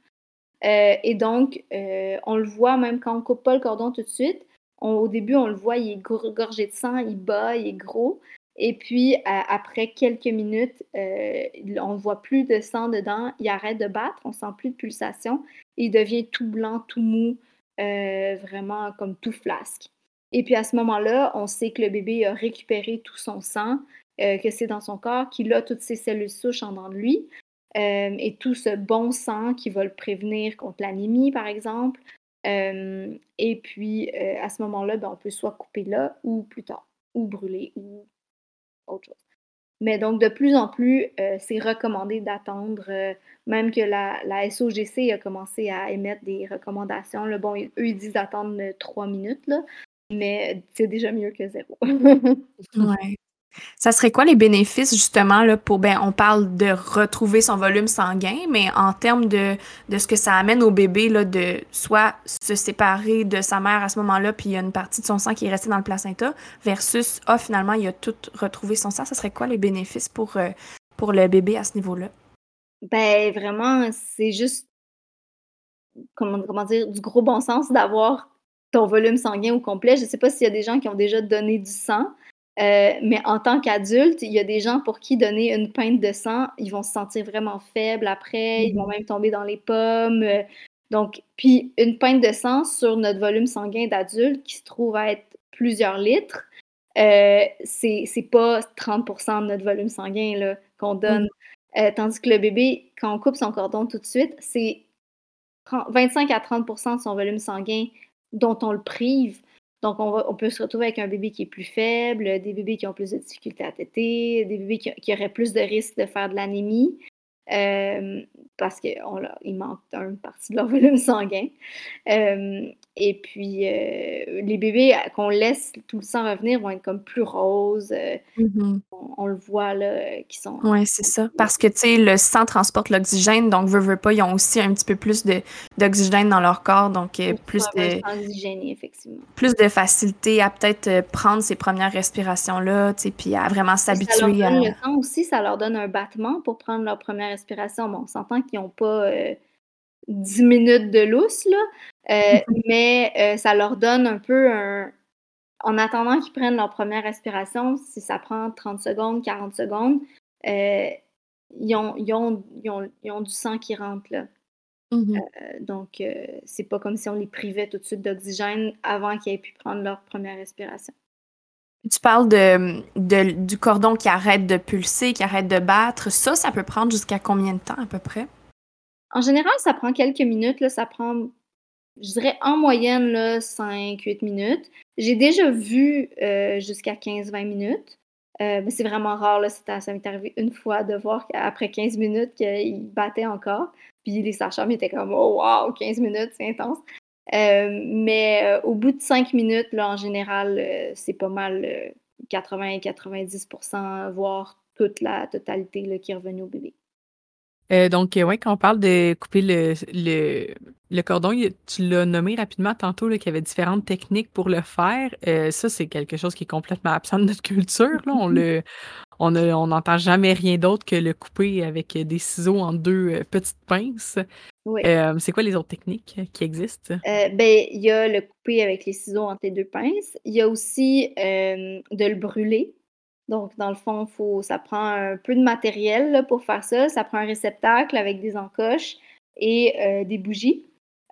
Euh, et donc, euh, on le voit même quand on ne coupe pas le cordon tout de suite. On, au début, on le voit, il est gorgé de sang, il bat, il est gros. Et puis, euh, après quelques minutes, euh, on ne voit plus de sang dedans, il arrête de battre, on ne sent plus de pulsation, et il devient tout blanc, tout mou, euh, vraiment comme tout flasque. Et puis, à ce moment-là, on sait que le bébé a récupéré tout son sang, euh, que c'est dans son corps, qu'il a toutes ses cellules souches en dedans de lui, euh, et tout ce bon sang qui va le prévenir contre l'anémie, par exemple. Euh, et puis, euh, à ce moment-là, ben, on peut soit couper là, ou plus tard, ou brûler, ou autre chose. Mais donc, de plus en plus, euh, c'est recommandé d'attendre, euh, même que la, la S O G C a commencé à émettre des recommandations. Là. Bon, ils, eux, ils disent d'attendre trois minutes, là, mais c'est déjà mieux que zéro. Ouais. Ça serait quoi les bénéfices, justement, là, pour, ben, on parle de retrouver son volume sanguin, mais en termes de, de ce que ça amène au bébé, là, de soit se séparer de sa mère à ce moment-là, puis il y a une partie de son sang qui est restée dans le placenta, versus, ah, finalement, il a tout retrouvé son sang. Ça serait quoi les bénéfices pour, euh, pour le bébé à ce niveau-là? Ben, vraiment, c'est juste, comment, comment dire, du gros bon sens d'avoir ton volume sanguin au complet. Je ne sais pas s'il y a des gens qui ont déjà donné du sang. Euh, mais en tant qu'adulte, il y a des gens pour qui donner une pinte de sang, ils vont se sentir vraiment faibles après, ils vont même tomber dans les pommes. Euh, donc, puis une pinte de sang sur notre volume sanguin d'adulte qui se trouve à être plusieurs litres, euh, c'est, c'est pas trente pour cent de notre volume sanguin là, qu'on donne. Euh, tandis que le bébé, quand on coupe son cordon tout de suite, c'est vingt-cinq à trente pour cent de son volume sanguin dont on le prive. Donc, on, va, on peut se retrouver avec un bébé qui est plus faible, des bébés qui ont plus de difficultés à téter, des bébés qui, qui auraient plus de risques de faire de l'anémie euh, parce qu'il manque une partie de leur volume sanguin. Euh, et puis, euh, les bébés qu'on laisse tout le sang revenir vont être comme plus roses. Euh, mm-hmm. on, on le voit, là, qui sont... Oui, c'est ça. Parce que, tu sais, le sang transporte l'oxygène, donc, veut, veut pas, ils ont aussi un petit peu plus de, d'oxygène dans leur corps, donc euh, plus de... Oxygéné, effectivement. Plus de facilité à peut-être prendre ces premières respirations-là, tu sais, puis à vraiment s'habituer. Ça leur donne à... le temps aussi, ça leur donne un battement pour prendre leur première respiration. Bon, on s'entend qu'ils n'ont pas... Euh, dix minutes de lousse, là, euh, mais euh, ça leur donne un peu un... En attendant qu'ils prennent leur première respiration, si ça prend trente secondes, quarante secondes, euh, ils, ont, ils, ont, ils, ont, ils ont du sang qui rentre, là. Mm-hmm. Euh, donc, euh, c'est pas comme si on les privait tout de suite d'oxygène avant qu'ils aient pu prendre leur première respiration. Tu parles de, de, du cordon qui arrête de pulser, qui arrête de battre. Ça, ça peut prendre jusqu'à combien de temps, à peu près? En général, ça prend quelques minutes. Là, ça prend, je dirais, en moyenne, là, cinq à huit minutes. J'ai déjà vu euh, jusqu'à quinze à vingt minutes. Euh, mais c'est vraiment rare. Là, ça m'est arrivé une fois de voir qu'après quinze minutes qu'il battait encore. Puis les sages-femmes étaient comme « Oh, wow! quinze minutes, c'est intense! Euh, » Mais euh, au bout de cinq minutes, là, en général, euh, c'est pas mal euh, quatre-vingts à quatre-vingt-dix pour cent, voire toute la totalité là, qui est revenue au bébé. Euh, donc, oui, quand on parle de couper le, le, le cordon, tu l'as nommé rapidement tantôt là, qu'il y avait différentes techniques pour le faire. Euh, ça, c'est quelque chose qui est complètement absent de notre culture. Là. On le, on ne, on n'entend jamais rien d'autre que le couper avec des ciseaux en deux petites pinces. Oui. Euh, c'est quoi les autres techniques qui existent? Euh, ben, il y a le couper avec les ciseaux entre les deux pinces. Il y a aussi euh, de le brûler. Donc, dans le fond, faut, ça prend un peu de matériel là, pour faire ça. Ça prend un réceptacle avec des encoches et euh, des bougies.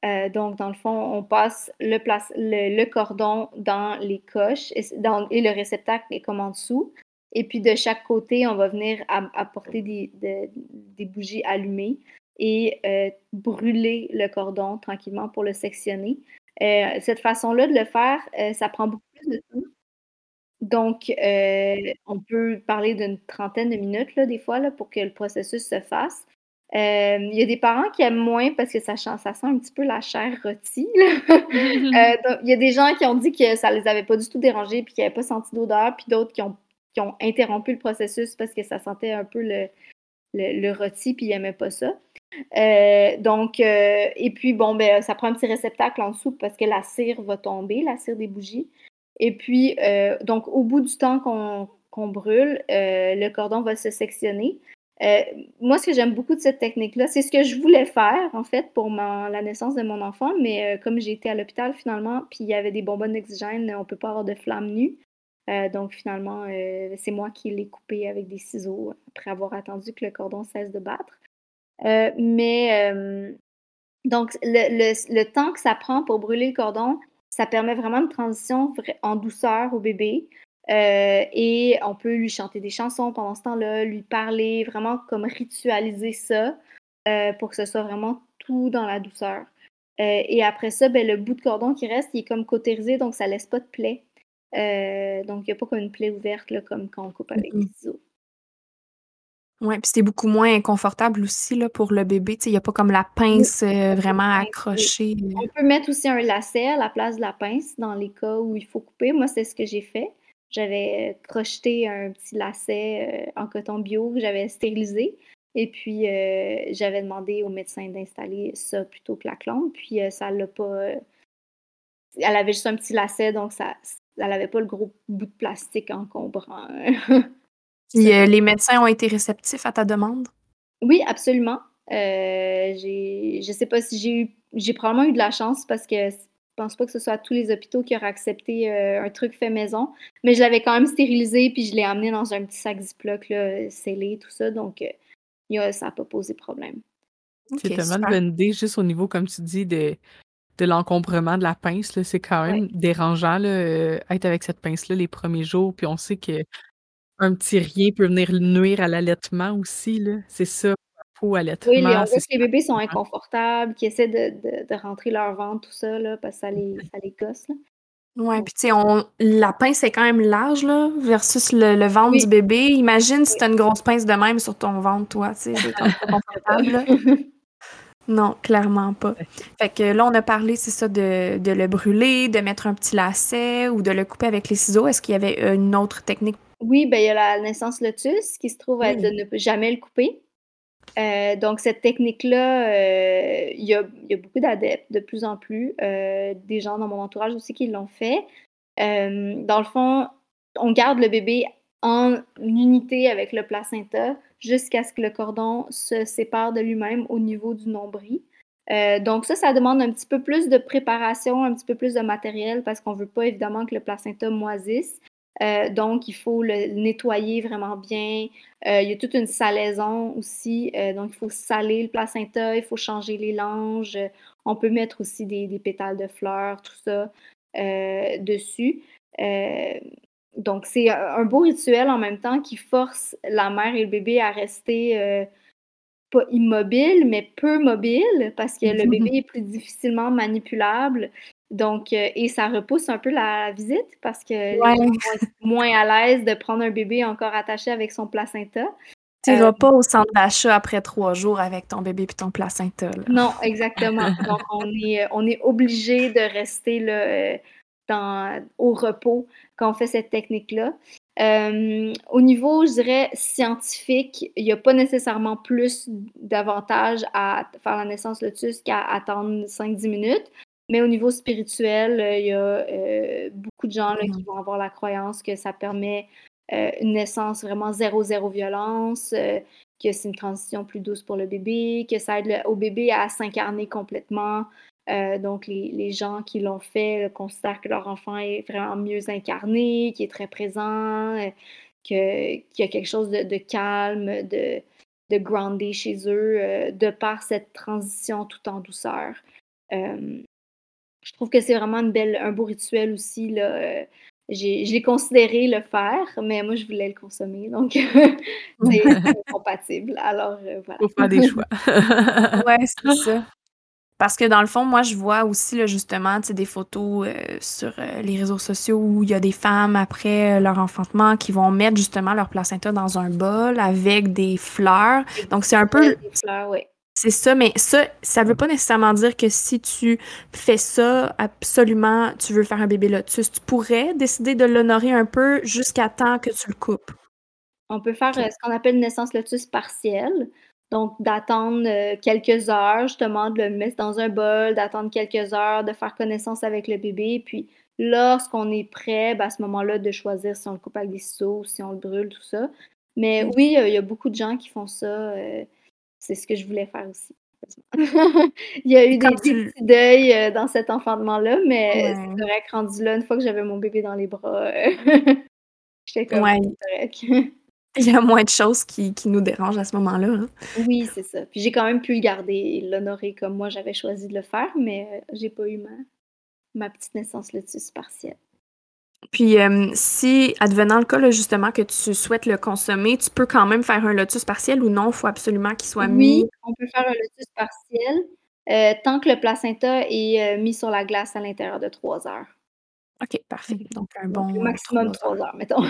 Euh, donc, dans le fond, on passe le, place, le, le cordon dans les coches et, dans, et le réceptacle est comme en dessous. Et puis, de chaque côté, on va venir apporter des, de, des bougies allumées et euh, brûler le cordon tranquillement pour le sectionner. Euh, cette façon-là de le faire, euh, ça prend beaucoup plus de temps. Donc, euh, on peut parler d'une trentaine de minutes, là, des fois, là, pour que le processus se fasse. Euh, il y a des parents qui aiment moins parce que ça, ça sent un petit peu la chair rôtie. Mm-hmm. euh, donc, il y a des gens qui ont dit que ça ne les avait pas du tout dérangés puis qu'ils n'avaient pas senti d'odeur, puis d'autres qui ont, qui ont interrompu le processus parce que ça sentait un peu le, le, le rôti puis ils n'aimaient pas ça. Euh, donc, euh, et puis, bon, ben, ça prend un petit réceptacle en dessous parce que la cire va tomber, la cire des bougies. Et puis, euh, donc, au bout du temps qu'on, qu'on brûle, euh, le cordon va se sectionner. Euh, moi, ce que j'aime beaucoup de cette technique-là, c'est ce que je voulais faire, en fait, pour mon, la naissance de mon enfant, mais euh, comme j'ai été à l'hôpital, finalement, puis il y avait des bonbonnes d'oxygène, on ne peut pas avoir de flamme nue. Euh, donc, finalement, euh, c'est moi qui l'ai coupé avec des ciseaux après avoir attendu que le cordon cesse de battre. Euh, mais, euh, donc, le, le, le temps que ça prend pour brûler le cordon, ça permet vraiment une transition en douceur au bébé. Euh, et on peut lui chanter des chansons pendant ce temps-là, lui parler, vraiment comme ritualiser ça euh, pour que ce soit vraiment tout dans la douceur. Euh, et après ça, ben, le bout de cordon qui reste, il est comme cautérisé, donc ça laisse pas de plaie. Euh, donc, il n'y a pas comme une plaie ouverte là, comme quand on coupe avec des ciseaux. Oui, puis c'était beaucoup moins inconfortable aussi là, pour le bébé. Il n'y a pas comme la pince euh, vraiment accrochée. On peut mettre aussi un lacet à la place de la pince dans les cas où il faut couper. Moi, c'est ce que j'ai fait. J'avais crocheté un petit lacet euh, en coton bio que j'avais stérilisé. Et puis, euh, j'avais demandé au médecin d'installer ça plutôt que la clampe. Puis, euh, ça l'a pas... Euh, elle avait juste un petit lacet, donc ça, elle n'avait pas le gros bout de plastique encombrant. Puis, euh, les médecins ont été réceptifs à ta demande? Oui, absolument. Euh, j'ai, je ne sais pas si j'ai eu... J'ai probablement eu de la chance parce que... Je ne pense pas que ce soit à tous les hôpitaux qui auraient accepté euh, un truc fait maison, mais je l'avais quand même stérilisé puis je l'ai amené dans un petit sac Ziploc là, scellé, tout ça, donc euh, yeah, ça n'a pas posé problème. Okay, c'est tellement une bonne idée, juste au niveau, comme tu dis, de, de l'encombrement de la pince, là, c'est quand même ouais. dérangeant là, euh, être avec cette pince-là les premiers jours, puis on sait que un petit rien peut venir nuire à l'allaitement aussi, là. C'est ça. Oui, les, on voit que les bébés sont inconfortables, qui essaient de, de, de rentrer leur ventre, tout ça, là, parce que ça les, ça les gosse. Oui, puis tu sais, on... la pince est quand même large, là, versus le, le ventre oui. du bébé. Imagine oui. si tu as une grosse pince de même sur ton ventre, toi, tu sais, c'est pas confortable. Non, clairement pas. Fait que là, on a parlé, c'est ça, de, de le brûler, de mettre un petit lacet ou de le couper avec les ciseaux. Est-ce qu'il y avait une autre technique? Oui, bien, il y a la naissance lotus qui se trouve à oui. de ne jamais le couper. Euh, donc, cette technique-là, euh, il y a, y a beaucoup d'adeptes, de plus en plus, euh, des gens dans mon entourage aussi qui l'ont fait. Euh, dans le fond, on garde le bébé en unité avec le placenta jusqu'à ce que le cordon se sépare de lui-même au niveau du nombril. Euh, donc ça, ça demande un petit peu plus de préparation, un petit peu plus de matériel parce qu'on ne veut pas évidemment que le placenta moisisse. Euh, donc, il faut le nettoyer vraiment bien. Euh, il y a toute une salaison aussi. Euh, donc, il faut saler le placenta, il faut changer les langes. On peut mettre aussi des, des pétales de fleurs, tout ça, euh, dessus. Euh, donc, c'est un beau rituel en même temps qui force la mère et le bébé à rester euh, pas immobile, mais peu mobile, parce que le bébé est plus difficilement manipulable. Donc, euh, et ça repousse un peu la visite parce que ouais. les gens sont moins à l'aise de prendre un bébé encore attaché avec son placenta. Tu n'iras euh, pas au centre d'achat après trois jours avec ton bébé puis ton placenta. Là. Non, exactement. Donc, on est, on est obligé de rester là, dans, au repos quand on fait cette technique-là. Euh, au niveau, je dirais, scientifique, il n'y a pas nécessairement plus d'avantages à faire la naissance lotus qu'à attendre cinq dix minutes. Mais au niveau spirituel, il y a euh, beaucoup de gens là, qui vont avoir la croyance que ça permet euh, une naissance vraiment zéro, zéro violence, euh, que c'est une transition plus douce pour le bébé, que ça aide le, au bébé à s'incarner complètement. Euh, donc, les, les gens qui l'ont fait là, considèrent que leur enfant est vraiment mieux incarné, qu'il est très présent, euh, que, qu'il y a quelque chose de, de calme, de, de groundé chez eux, euh, de par cette transition tout en douceur. Euh, Je trouve que c'est vraiment une belle, un beau rituel aussi. Là. J'ai, je l'ai considéré le faire, mais moi, je voulais le consommer. Donc, c'est, c'est compatible. Alors, euh, voilà. Faut faire des choix. Oui, c'est ça. Parce que dans le fond, moi, je vois aussi, là, justement, tu sais, des photos euh, sur euh, les réseaux sociaux où il y a des femmes après euh, leur enfantement qui vont mettre justement leur placenta dans un bol avec des fleurs. Donc, c'est un peu... Des fleurs, oui. C'est ça, mais ça, ça veut pas nécessairement dire que si tu fais ça, absolument, tu veux faire un bébé lotus. Tu pourrais décider de l'honorer un peu jusqu'à temps que tu le coupes. On peut faire okay. euh, ce qu'on appelle une naissance lotus partielle. Donc, d'attendre euh, quelques heures, justement, de le mettre dans un bol, d'attendre quelques heures, de faire connaissance avec le bébé. Puis, lorsqu'on est prêt, ben, à ce moment-là, de choisir si on le coupe avec des ciseaux, si on le brûle, tout ça. Mais oui, il euh, y a beaucoup de gens qui font ça. Euh, C'est ce que je voulais faire aussi. Il y a eu des, tu... des petits deuils euh, dans cet enfantement-là, mais ouais. C'est correct, rendu là, une fois que j'avais mon bébé dans les bras, euh, j'étais comme ouais. correct. Il y a moins de choses qui, qui nous dérangent à ce moment-là. Hein. Oui, c'est ça. Puis j'ai quand même pu le garder et l'honorer comme moi, j'avais choisi de le faire, mais euh, j'ai pas eu ma, ma petite naissance lotus partielle. Puis, euh, si, advenant le cas, là, justement, que tu souhaites le consommer, tu peux quand même faire un lotus partiel ou non? Il faut absolument qu'il soit oui, mis. Oui, on peut faire un lotus partiel euh, tant que le placenta est euh, mis sur la glace à l'intérieur de trois heures. OK, parfait. Donc, un bon... Donc, maximum trois heures, mettons.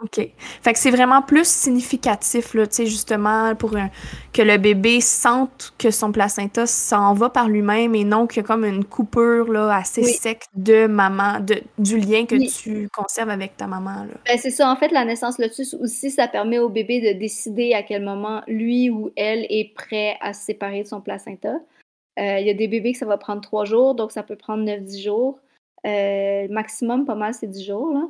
OK. Fait que c'est vraiment plus significatif, là, tu sais, justement, pour un, que le bébé sente que son placenta s'en va par lui-même et non qu'il y a comme une coupure, là, assez oui. sec de maman, de, du lien que oui. tu conserves avec ta maman, là. Ben, c'est ça. En fait, la naissance lotus aussi, ça permet au bébé de décider à quel moment lui ou elle est prêt à se séparer de son placenta. Euh, il y a des bébés que ça va prendre trois jours, donc ça peut prendre neuf dix jours. Euh, maximum, pas mal, c'est dix jours, là.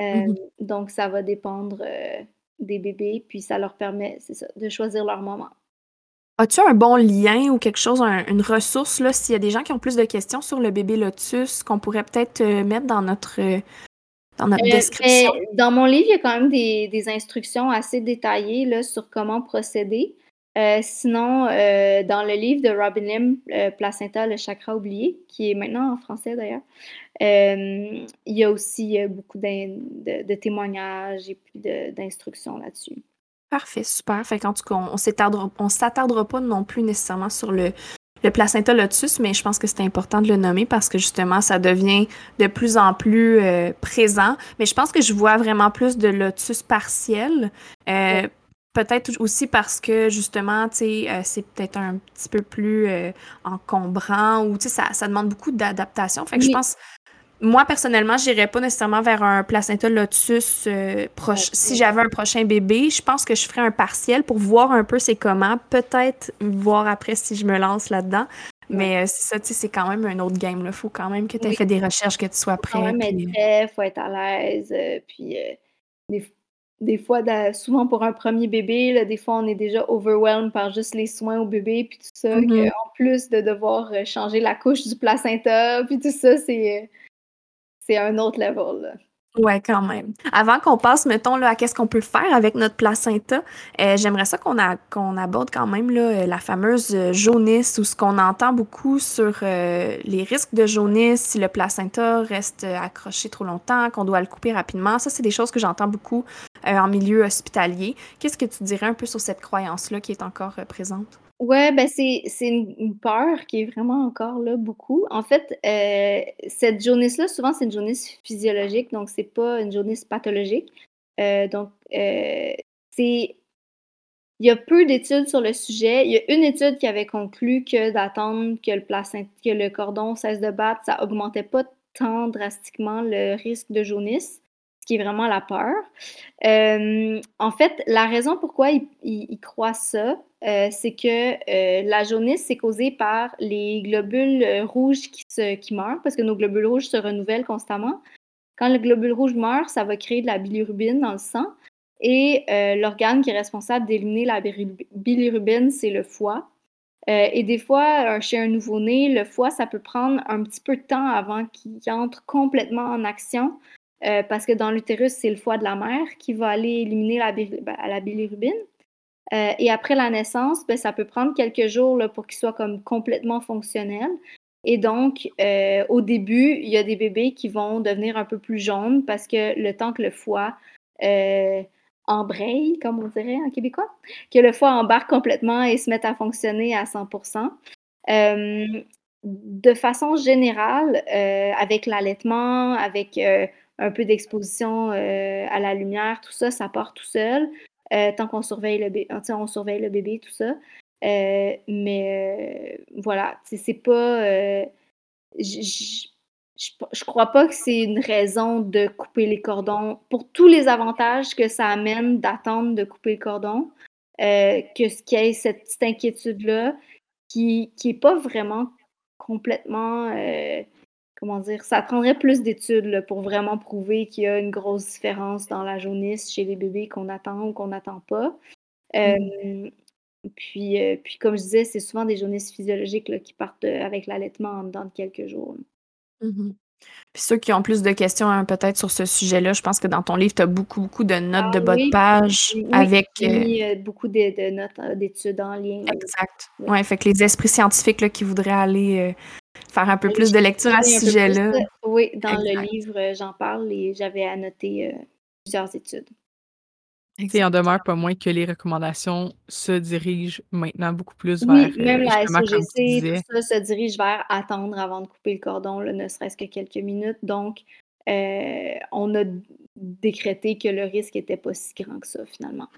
Euh, mm-hmm. Donc, ça va dépendre euh, des bébés, puis ça leur permet, c'est ça, de choisir leur moment. As-tu un bon lien ou quelque chose, un, une ressource, là, s'il y a des gens qui ont plus de questions sur le bébé lotus, qu'on pourrait peut-être euh, mettre dans notre, euh, dans notre euh, description? Mais dans mon livre, il y a quand même des, des instructions assez détaillées là, sur comment procéder. Euh, sinon, euh, dans le livre de Robin Lim, euh, Placenta, le chakra oublié, qui est maintenant en français d'ailleurs, euh, il y a aussi euh, beaucoup de, de témoignages et puis de, d'instructions là-dessus. Parfait, super. Fait qu'en tout cas, on ne s'attardera, on s'attardera pas non plus nécessairement sur le, le placenta lotus, mais je pense que c'est important de le nommer parce que justement, ça devient de plus en plus euh, présent. Mais je pense que je vois vraiment plus de lotus partiel. Euh, ouais. Peut-être aussi parce que, justement, tu sais, euh, c'est peut-être un petit peu plus euh, encombrant ou, tu sais, ça, ça demande beaucoup d'adaptation. Fait que oui. je pense, moi, personnellement, j'irais pas nécessairement vers un placenta lotus euh, proche. Okay. Si j'avais un prochain bébé, je pense que je ferais un partiel pour voir un peu c'est comment. Peut-être voir après si je me lance là-dedans. Oui. Mais euh, c'est ça, tu sais, c'est quand même un autre game, là. Faut quand même que tu aies oui. fait des recherches, que tu sois faut prêt. Faut quand même puis... être prêt, faut être à l'aise, euh, puis euh, des Des fois, souvent pour un premier bébé, là, des fois, on est déjà overwhelmed par juste les soins au bébé, puis tout ça, mm-hmm. que, en plus de devoir changer la couche du placenta, puis tout ça, c'est, c'est un autre level, là. Ouais, quand même. Avant qu'on passe, mettons, là, à qu'est-ce qu'on peut faire avec notre placenta, euh, j'aimerais ça qu'on, a, qu'on aborde quand même là, la fameuse jaunisse ou ce qu'on entend beaucoup sur euh, les risques de jaunisse, si le placenta reste accroché trop longtemps, qu'on doit le couper rapidement. Ça, c'est des choses que j'entends beaucoup euh, en milieu hospitalier. Qu'est-ce que tu dirais un peu sur cette croyance-là qui est encore euh, présente? Ouais, ben c'est, c'est une peur qui est vraiment encore là beaucoup. En fait, euh, cette jaunisse-là, souvent, c'est une jaunisse physiologique, donc c'est pas une jaunisse pathologique. Euh, donc, euh, c'est... Il y a peu d'études sur le sujet. Il y a une étude qui avait conclu que d'attendre que le placenta, que le cordon cesse de battre, ça augmentait pas tant drastiquement le risque de jaunisse, ce qui est vraiment la peur. Euh, en fait, la raison pourquoi ils il, il croient ça, Euh, c'est que euh, la jaunisse, c'est causée par les globules euh, rouges qui, se, qui meurent, parce que nos globules rouges se renouvellent constamment. Quand le globule rouge meurt, ça va créer de la bilirubine dans le sang. Et euh, l'organe qui est responsable d'éliminer la bilirubine, c'est le foie. Euh, et des fois, chez un nouveau-né, le foie, ça peut prendre un petit peu de temps avant qu'il entre complètement en action, euh, parce que dans l'utérus, c'est le foie de la mère qui va aller éliminer la, la bilirubine. Euh, et après la naissance, ben, ça peut prendre quelques jours là, pour qu'il soit comme complètement fonctionnel. Et donc, euh, au début, il y a des bébés qui vont devenir un peu plus jaunes parce que le temps que le foie euh, embraye, comme on dirait en québécois, que le foie embarque complètement et se mette à fonctionner à cent pour cent, Euh, de façon générale, euh, avec l'allaitement, avec euh, un peu d'exposition euh, à la lumière, tout ça, ça part tout seul. Euh, tant qu'on surveille le bébé, on surveille le bébé, tout ça. Euh, mais euh, voilà, c'est pas... Euh, j- Je, je crois pas que c'est une raison de couper les cordons pour tous les avantages que ça amène d'attendre de couper le cordon, euh, que ce qu'il y ait cette petite inquiétude-là qui qui est pas vraiment complètement, euh, comment dire, ça prendrait plus d'études là, pour vraiment prouver qu'il y a une grosse différence dans la jaunisse chez les bébés qu'on attend ou qu'on n'attend pas. Euh, mm. puis, euh, puis, comme je disais, c'est souvent des jaunisses physiologiques là, qui partent de, avec l'allaitement en dedans de quelques jours. Mm-hmm. Puis ceux qui ont plus de questions hein, peut-être sur ce sujet-là, je pense que dans ton livre, tu as beaucoup, beaucoup de notes ah, de bas oui, de page oui, avec... Oui, euh... beaucoup de, de notes d'études en lien. Exact. Oui, ouais, fait que les esprits scientifiques là, qui voudraient aller euh, faire un peu oui, plus de lecture à ce sujet-là. De... Oui, dans exact. Le livre, j'en parle et j'avais annoté euh, plusieurs études. Il en demeure pas moins que les recommandations se dirigent maintenant beaucoup plus vers... Oui, même la S O G C, tout ça se dirige vers attendre avant de couper le cordon, là, ne serait-ce que quelques minutes. Donc, euh, on a décrété que le risque n'était pas si grand que ça, finalement.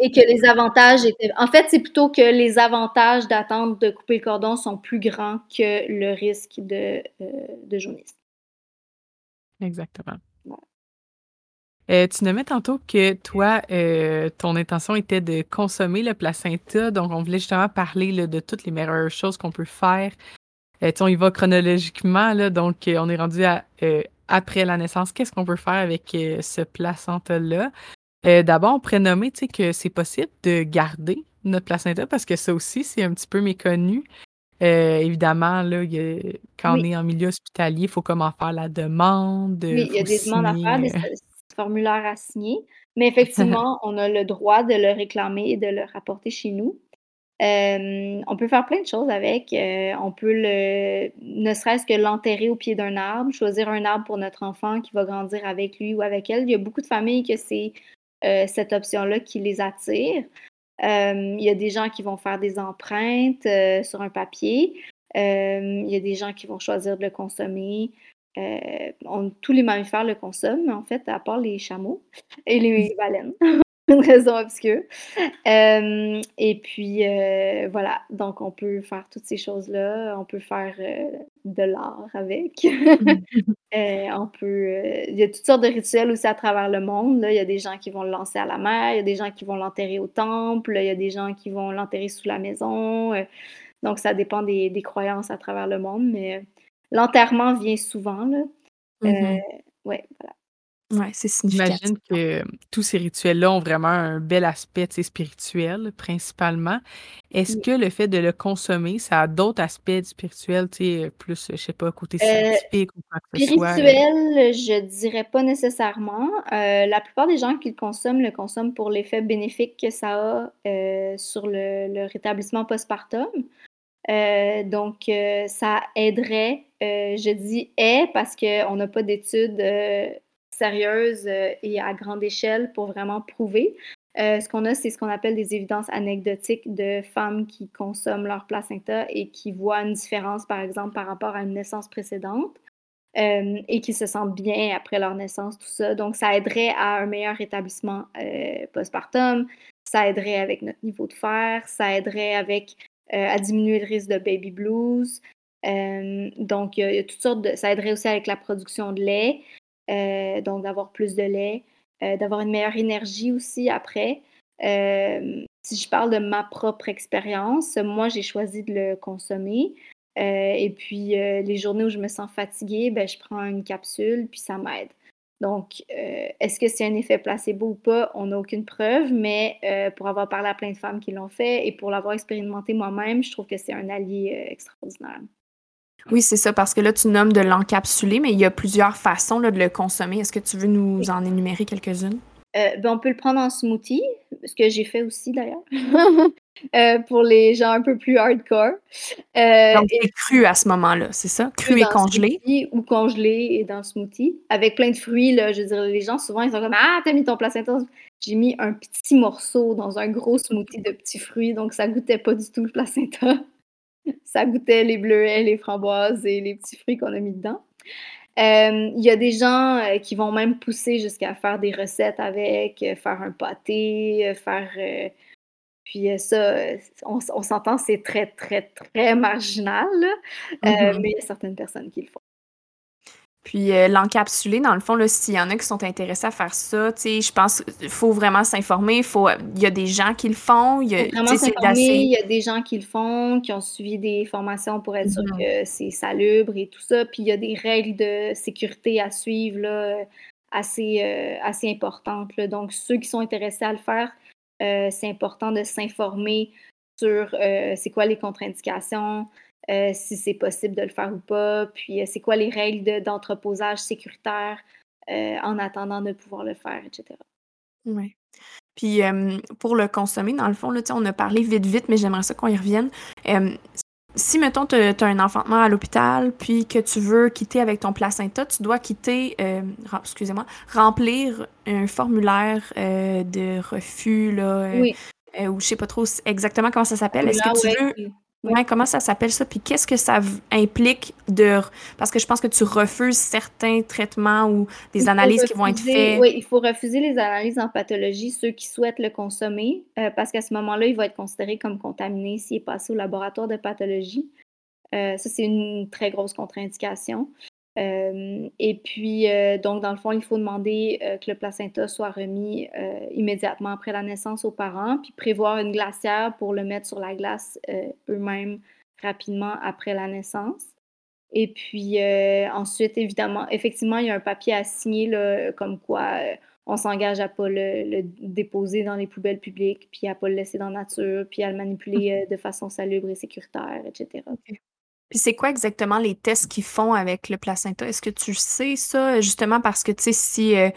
Et que les avantages étaient... En fait, c'est plutôt que les avantages d'attendre de couper le cordon sont plus grands que le risque de, euh, de jaunisse. Exactement. Euh, tu nommais tantôt que toi, euh, ton intention était de consommer le placenta, donc on voulait justement parler là, de toutes les meilleures choses qu'on peut faire. Euh, tu sais, on y va chronologiquement, là, donc euh, on est rendu à, euh, après la naissance. Qu'est-ce qu'on peut faire avec euh, ce placenta-là? Euh, d'abord, on pourrait nommer tu sais, que c'est possible de garder notre placenta, parce que ça aussi, c'est un petit peu méconnu. Euh, évidemment, là, il y a, quand oui. on est en milieu hospitalier, il faut comment faire la demande. Oui, il y a des signer, demandes à faire, des... formulaire à signer, mais effectivement, on a le droit de le réclamer et de le rapporter chez nous. Euh, on peut faire plein de choses avec. Euh, on peut, le, ne serait-ce que l'enterrer au pied d'un arbre, choisir un arbre pour notre enfant qui va grandir avec lui ou avec elle. Il y a beaucoup de familles que c'est euh, cette option-là qui les attire. Euh, il y a des gens qui vont faire des empreintes euh, sur un papier. Euh, il y a des gens qui vont choisir de le consommer. Euh, on, tous les mammifères le consomment, en fait, à part les chameaux et les baleines, une raison obscure. Euh, et puis, euh, voilà, donc on peut faire toutes ces choses-là, on peut faire euh, de l'art avec, euh, on peut... Euh, il y a toutes sortes de rituels aussi à travers le monde, là. Il y a des gens qui vont le lancer à la mer, il y a des gens qui vont l'enterrer au temple, il y a des gens qui vont l'enterrer sous la maison, euh, donc ça dépend des, des croyances à travers le monde, mais... Euh, l'enterrement vient souvent, là. Euh, mm-hmm. Ouais, voilà. Ouais, c'est significatif. J'imagine que tous ces rituels-là ont vraiment un bel aspect spirituel, principalement. Est-ce oui. que le fait de le consommer, ça a d'autres aspects spirituels, tu sais, plus, je sais pas, côté scientifique euh, ou quoi que ce soit? Spirituel, je dirais pas nécessairement. Euh, la plupart des gens qui le consomment, le consomment pour l'effet bénéfique que ça a euh, sur le, le rétablissement postpartum. Euh, donc, euh, ça aiderait, euh, je dis « est » parce qu'on n'a pas d'études euh, sérieuses euh, et à grande échelle pour vraiment prouver. Euh, ce qu'on a, c'est ce qu'on appelle des évidences anecdotiques de femmes qui consomment leur placenta et qui voient une différence, par exemple, par rapport à une naissance précédente euh, et qui se sentent bien après leur naissance, tout ça. Donc, ça aiderait à un meilleur rétablissement euh, postpartum, ça aiderait avec notre niveau de fer, ça aiderait avec... Euh, à diminuer le risque de baby blues. Euh, donc, il y, y a toutes sortes de... Ça aiderait aussi avec la production de lait, euh, donc d'avoir plus de lait, euh, d'avoir une meilleure énergie aussi après. Euh, si je parle de ma propre expérience, moi, j'ai choisi de le consommer. Euh, et puis, euh, les journées où je me sens fatiguée, ben, je prends une capsule, puis ça m'aide. Donc, euh, est-ce que c'est un effet placebo ou pas? On n'a aucune preuve, mais euh, pour avoir parlé à plein de femmes qui l'ont fait et pour l'avoir expérimenté moi-même, je trouve que c'est un allié euh, extraordinaire. Oui, c'est ça, parce que là, tu nommes de l'encapsuler, mais il y a plusieurs façons là, de le consommer. Est-ce que tu veux nous oui. en énumérer quelques-unes? Euh, ben, on peut le prendre en smoothie, ce que j'ai fait aussi, d'ailleurs, euh, pour les gens un peu plus hardcore. Euh, Donc, c'est cru à ce moment-là, c'est ça? Cru et congelé? Smoothie, ou congelé et dans le smoothie, avec plein de fruits, là, je veux dire, les gens, souvent, ils sont comme « Ah, t'as mis ton placenta! » J'ai mis un petit morceau dans un gros smoothie de petits fruits, donc ça goûtait pas du tout le placenta. Ça goûtait les bleuets, les framboises et les petits fruits qu'on a mis dedans. Euh, y a des gens euh, qui vont même pousser jusqu'à faire des recettes avec, euh, faire un pâté, euh, faire... Euh, puis euh, ça, euh, on, on s'entend, c'est très, très, très marginal, euh, mm-hmm. mais il y a certaines personnes qui le font. Puis euh, l'encapsuler, dans le fond, là, s'il y en a qui sont intéressés à faire ça, tu sais, je pense qu'il faut vraiment s'informer. Faut, il y a des gens qui le font. Il y a, vraiment s'informer, assez... il y a des gens qui le font, qui ont suivi des formations pour être mm-hmm. sûr que c'est salubre et tout ça. Puis il y a des règles de sécurité à suivre là, assez, euh, assez importantes. Là. Donc, ceux qui sont intéressés à le faire, euh, c'est important de s'informer sur euh, c'est quoi les contre-indications, Euh, si c'est possible de le faire ou pas, puis euh, c'est quoi les règles de, d'entreposage sécuritaire euh, en attendant de pouvoir le faire, et cetera. Oui. Puis euh, pour le consommer, dans le fond, là, on a parlé vite, vite, mais j'aimerais ça qu'on y revienne. Euh, si, mettons, tu as un enfantement à l'hôpital, puis que tu veux quitter avec ton placenta, tu dois quitter, euh, rem- excusez-moi, remplir un formulaire euh, de refus, là, euh, oui. euh, ou je sais pas trop exactement comment ça s'appelle. Est-ce que tu ouais. veux... Ouais, comment ça s'appelle ça? Puis qu'est-ce que ça implique de... Parce que je pense que tu refuses certains traitements ou des analyses refuser, qui vont être faites. Oui, il faut refuser les analyses en pathologie, ceux qui souhaitent le consommer, euh, parce qu'à ce moment-là, il va être considéré comme contaminé s'il est passé au laboratoire de pathologie. Euh, ça, c'est une très grosse contre-indication. Euh, et puis, euh, donc, dans le fond, il faut demander euh, que le placenta soit remis euh, immédiatement après la naissance aux parents, puis prévoir une glacière pour le mettre sur la glace euh, eux-mêmes rapidement après la naissance. Et puis, euh, ensuite, évidemment, effectivement, il y a un papier à signer, là, comme quoi euh, on s'engage à ne pas le, le déposer dans les poubelles publiques, puis à ne pas le laisser dans la nature, puis à le manipuler euh, de façon salubre et sécuritaire, et cetera. Okay. Puis c'est quoi exactement les tests qu'ils font avec le placenta? Est-ce que tu sais ça? Justement parce que, tu sais, si, euh,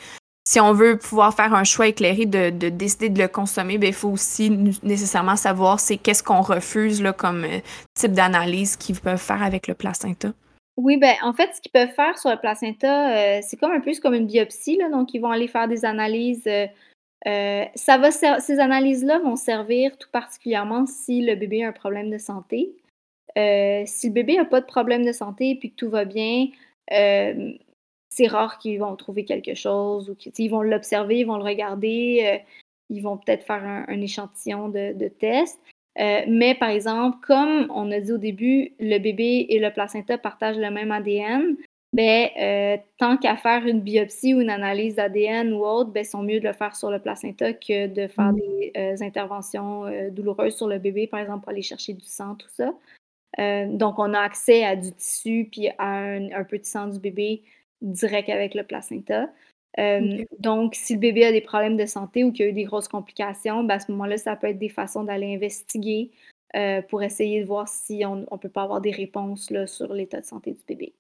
si on veut pouvoir faire un choix éclairé de, de décider de le consommer, bien, il faut aussi nécessairement savoir c'est qu'est-ce qu'on refuse là, comme euh, type d'analyse qu'ils peuvent faire avec le placenta. Oui, bien, en fait, ce qu'ils peuvent faire sur le placenta, euh, c'est comme un peu c'est comme une biopsie, là, donc ils vont aller faire des analyses. Euh, euh, ça va ser- ces analyses-là vont servir tout particulièrement si le bébé a un problème de santé. Euh, si le bébé n'a pas de problème de santé et que tout va bien, euh, c'est rare qu'ils vont trouver quelque chose. Ou qu'ils vont l'observer, ils vont le regarder, euh, ils vont peut-être faire un, un échantillon de, de test. Euh, mais par exemple, comme on a dit au début, le bébé et le placenta partagent le même A D N, ben, euh, tant qu'à faire une biopsie ou une analyse d'A D N ou autre, ben, sont mieux de le faire sur le placenta que de faire des euh, interventions euh, douloureuses sur le bébé, par exemple pour aller chercher du sang, tout ça. Euh, donc, on a accès à du tissu puis à un, un peu de sang du bébé direct avec le placenta. Euh, okay. Donc, si le bébé a des problèmes de santé ou qu'il y a eu des grosses complications, ben à ce moment-là, ça peut être des façons d'aller investiguer euh, pour essayer de voir si on ne peut pas avoir des réponses là, sur l'état de santé du bébé.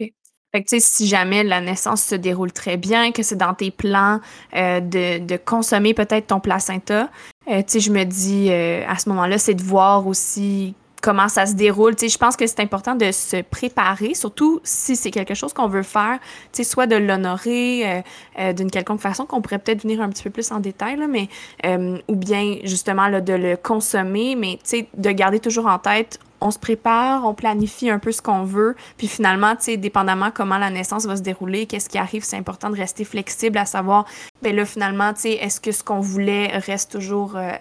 Okay. Fait que, tu sais, si jamais la naissance se déroule très bien, que c'est dans tes plans euh, de, de consommer peut-être ton placenta, euh, tu sais, je me dis, euh, à ce moment-là, c'est de voir aussi... comment ça se déroule. Tu sais, je pense que c'est important de se préparer, surtout si c'est quelque chose qu'on veut faire, tu sais, soit de l'honorer euh, euh, d'une quelconque façon, qu'on pourrait peut-être venir un petit peu plus en détail, là, mais, euh, ou bien justement là, de le consommer, mais tu sais, de garder toujours en tête, on se prépare, on planifie un peu ce qu'on veut, puis finalement, tu sais, dépendamment comment la naissance va se dérouler, qu'est-ce qui arrive, c'est important de rester flexible à savoir, bien là, finalement, tu sais, est-ce que ce qu'on voulait reste toujours... Euh,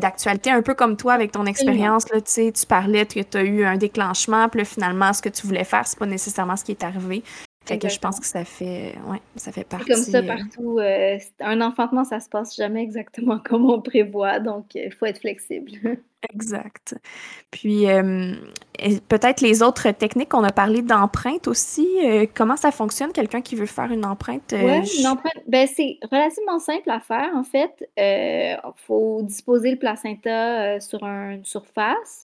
d'actualité, un peu comme toi avec ton expérience, là, tu sais, tu parlais que tu as eu un déclenchement, puis là, finalement, ce que tu voulais faire, c'est pas nécessairement ce qui est arrivé. Fait que je pense que ça fait, ouais, ça fait partie. C'est comme ça partout. Euh, un enfantement, ça se passe jamais exactement comme on prévoit, donc il faut être flexible. Exact. Puis, euh, peut-être les autres techniques, on a parlé d'empreinte aussi. Euh, comment ça fonctionne, quelqu'un qui veut faire une empreinte? Euh, oui, je... une empreinte, ben, c'est relativement simple à faire, en fait. Il euh, faut disposer le placenta euh, sur un, une surface,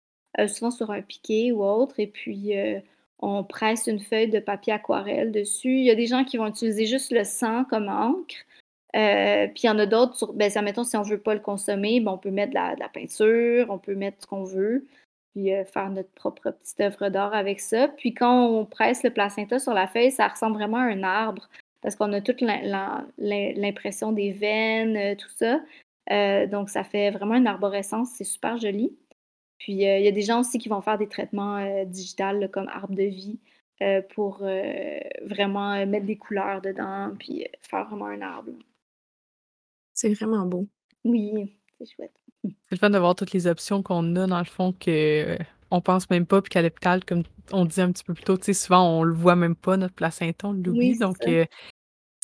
euh, souvent sur un piquet ou autre, et puis... Euh, on presse une feuille de papier aquarelle dessus. Il y a des gens qui vont utiliser juste le sang comme encre. Euh, puis il y en a d'autres, sur, ben, ça, mettons, si on ne veut pas le consommer, ben, on peut mettre de la, de la peinture, on peut mettre ce qu'on veut, puis euh, faire notre propre petite œuvre d'art avec ça. Puis quand on presse le placenta sur la feuille, ça ressemble vraiment à un arbre parce qu'on a toute la, la, la, l'impression des veines, tout ça. Euh, donc ça fait vraiment une arborescence, c'est super joli. Puis il euh, y a des gens aussi qui vont faire des traitements euh, digitales là, comme arbre de vie euh, pour euh, vraiment euh, mettre des couleurs dedans puis euh, faire vraiment un arbre. C'est vraiment beau. Oui, c'est chouette. C'est le fun de voir toutes les options qu'on a dans le fond que... On pense même pas, puis qu'à l'hôpital, comme on disait un petit peu plus tôt, tu sais, souvent, on le voit même pas, notre placenta, on l'oublie. Oui, donc, ça. Euh,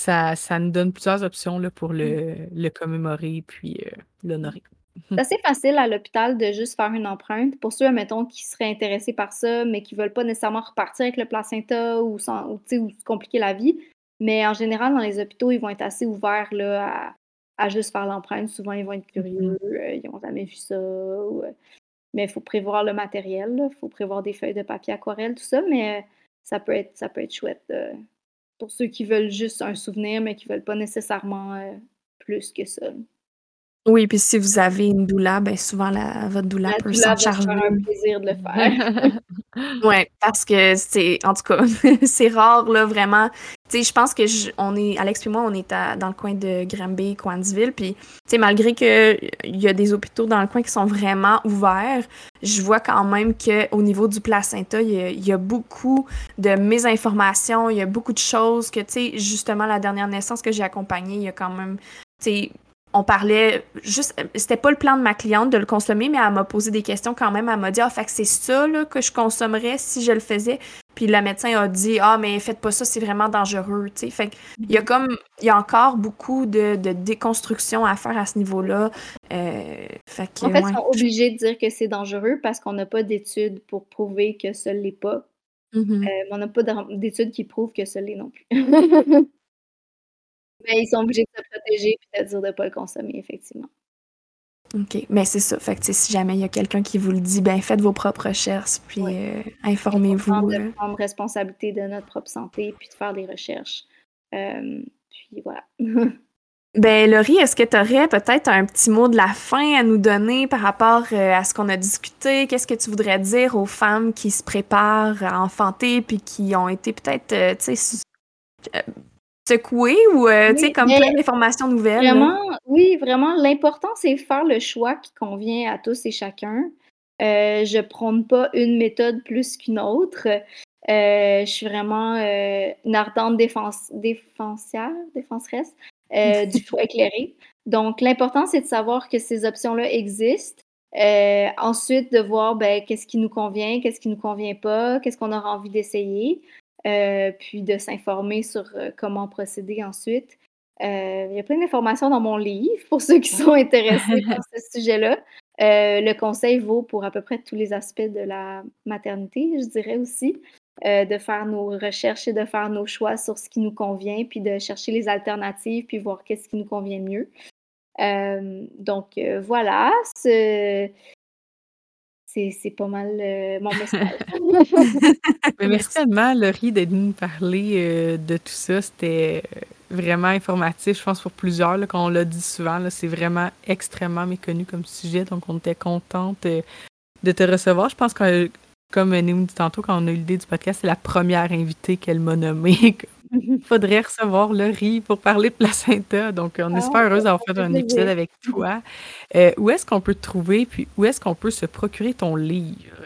ça, ça nous donne plusieurs options là, pour le, mm. le commémorer, puis euh, l'honorer. C'est assez facile à l'hôpital de juste faire une empreinte. Pour ceux, admettons, qui seraient intéressés par ça, mais qui veulent pas nécessairement repartir avec le placenta ou, sans, ou, ou compliquer la vie. Mais en général, dans les hôpitaux, ils vont être assez ouverts là, à, à juste faire l'empreinte. Souvent, ils vont être curieux, mm. euh, ils n'ont jamais vu ça. Ou, euh... Mais il faut prévoir le matériel, il faut prévoir des feuilles de papier aquarelle, tout ça, mais ça peut être, ça peut être chouette euh, pour ceux qui veulent juste un souvenir, mais qui ne veulent pas nécessairement euh, plus que ça. Oui, puis si vous avez une doula, bien souvent la, votre doula la peut doula s'en charger. Faire un plaisir de le faire. Oui, parce que c'est, en tout cas, c'est rare, là, vraiment. Tu sais, je pense que je, on est, Alex et moi, on est à, dans le coin de Granby, Coansville, puis, tu sais, malgré qu'il y a des hôpitaux dans le coin qui sont vraiment ouverts, je vois quand même qu'au niveau du placenta, il y, y a beaucoup de mésinformations, il y a beaucoup de choses que, tu sais, justement, la dernière naissance que j'ai accompagnée, il y a quand même, tu sais, on parlait juste, c'était pas le plan de ma cliente de le consommer, mais elle m'a posé des questions quand même. Elle m'a dit, ah, fait que c'est ça là, que je consommerais si je le faisais. Puis le médecin a dit, ah, mais faites pas ça, c'est vraiment dangereux. Tu sais, fait qu'il y a comme, il y a encore beaucoup de, de déconstruction à faire à ce niveau-là. Euh, fait que, en fait, ouais. Ils sont obligés de dire que c'est dangereux parce qu'on n'a pas d'études pour prouver que ça l'est pas. Mm-hmm. Euh, mais on n'a pas d'études qui prouvent que ça l'est non plus. Mais ils sont obligés de se protéger et de dire de ne pas le consommer, effectivement. OK. Mais c'est ça. Fait que si jamais il y a quelqu'un qui vous le dit, ben faites vos propres recherches puis oui. euh, informez-vous. On prend de prendre responsabilité de notre propre santé puis de faire des recherches. Euh, puis voilà. Ben Laurie, est-ce que tu aurais peut-être un petit mot de la fin à nous donner par rapport à ce qu'on a discuté? Qu'est-ce que tu voudrais dire aux femmes qui se préparent à enfanter puis qui ont été peut-être, tu sais... Euh, secouer ou, euh, oui, tu sais, comme plein d'informations nouvelles. Vraiment, là. Oui, vraiment, l'important, c'est de faire le choix qui convient à tous et chacun. Euh, je prône pas une méthode plus qu'une autre. Euh, je suis vraiment euh, une ardente défense, défensière, défenseresse euh, du choix éclairé. Donc, l'important, c'est de savoir que ces options-là existent. Euh, ensuite, de voir, ben, qu'est-ce qui nous convient, qu'est-ce qui nous convient pas, qu'est-ce qu'on aura envie d'essayer. Euh, puis de s'informer sur euh, comment procéder ensuite. Euh, il y a plein d'informations dans mon livre pour ceux qui sont intéressés par ce sujet-là. Euh, le conseil vaut pour à peu près tous les aspects de la maternité, je dirais aussi, euh, de faire nos recherches et de faire nos choix sur ce qui nous convient, puis de chercher les alternatives, puis voir qu'est-ce qui nous convient mieux. Euh, donc, euh, voilà, c'est... C'est, c'est pas mal euh, mon message. Merci tellement, Laurie, d'être venue nous parler euh, de tout ça. C'était vraiment informatif, je pense, pour plusieurs. Là, quand on l'a dit souvent, là, c'est vraiment extrêmement méconnu comme sujet. Donc, on était contente euh, de te recevoir. Je pense que, comme Néoumi dit tantôt, quand on a eu l'idée du podcast, c'est la première invitée qu'elle m'a nommée. Il faudrait recevoir Laurie pour parler de placenta. Donc, on ah, est super heureuse d'avoir fait un épisode avec toi. Euh, où est-ce qu'on peut te trouver, puis où est-ce qu'on peut se procurer ton livre?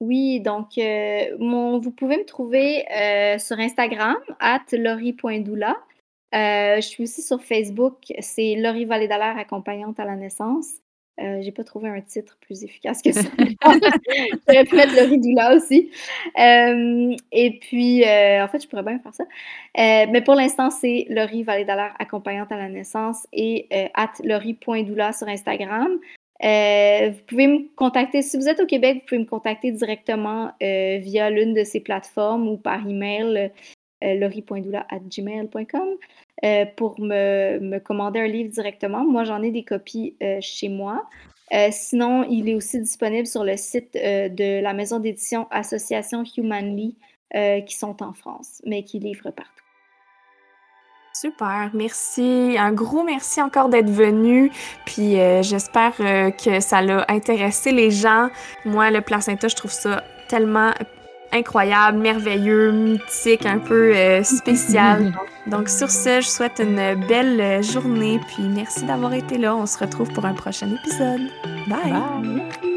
Oui, donc, euh, mon, vous pouvez me trouver euh, sur Instagram, arobase laurie point doula. Euh, je suis aussi sur Facebook, c'est Laurie Vallée-Dallaire, accompagnante à la naissance. Euh, j'ai pas trouvé un titre plus efficace que ça. J'aurais pu mettre Laurie Doula aussi. Euh, et puis, euh, en fait, je pourrais bien faire ça. Euh, mais pour l'instant, c'est Laurie Vallée-Dallaire, accompagnante à la naissance, et euh, arobase laurie point doula sur Instagram. Euh, vous pouvez me contacter, si vous êtes au Québec, vous pouvez me contacter directement euh, via l'une de ces plateformes ou par email, euh, laurie point doula arobase gmail point com. Euh, pour me, me commander un livre directement. Moi, j'en ai des copies euh, chez moi. Euh, sinon, il est aussi disponible sur le site euh, de la maison d'édition Association Humanly euh, qui sont en France, mais qui livrent partout. Super, merci. Un gros merci encore d'être venu. Puis euh, j'espère euh, que ça l'a intéressé les gens. Moi, le placenta, je trouve ça tellement... incroyable, merveilleux, mythique, un peu euh, spécial. Donc sur ce, je souhaite une belle journée, puis merci d'avoir été là. On se retrouve pour un prochain épisode. Bye! Bye.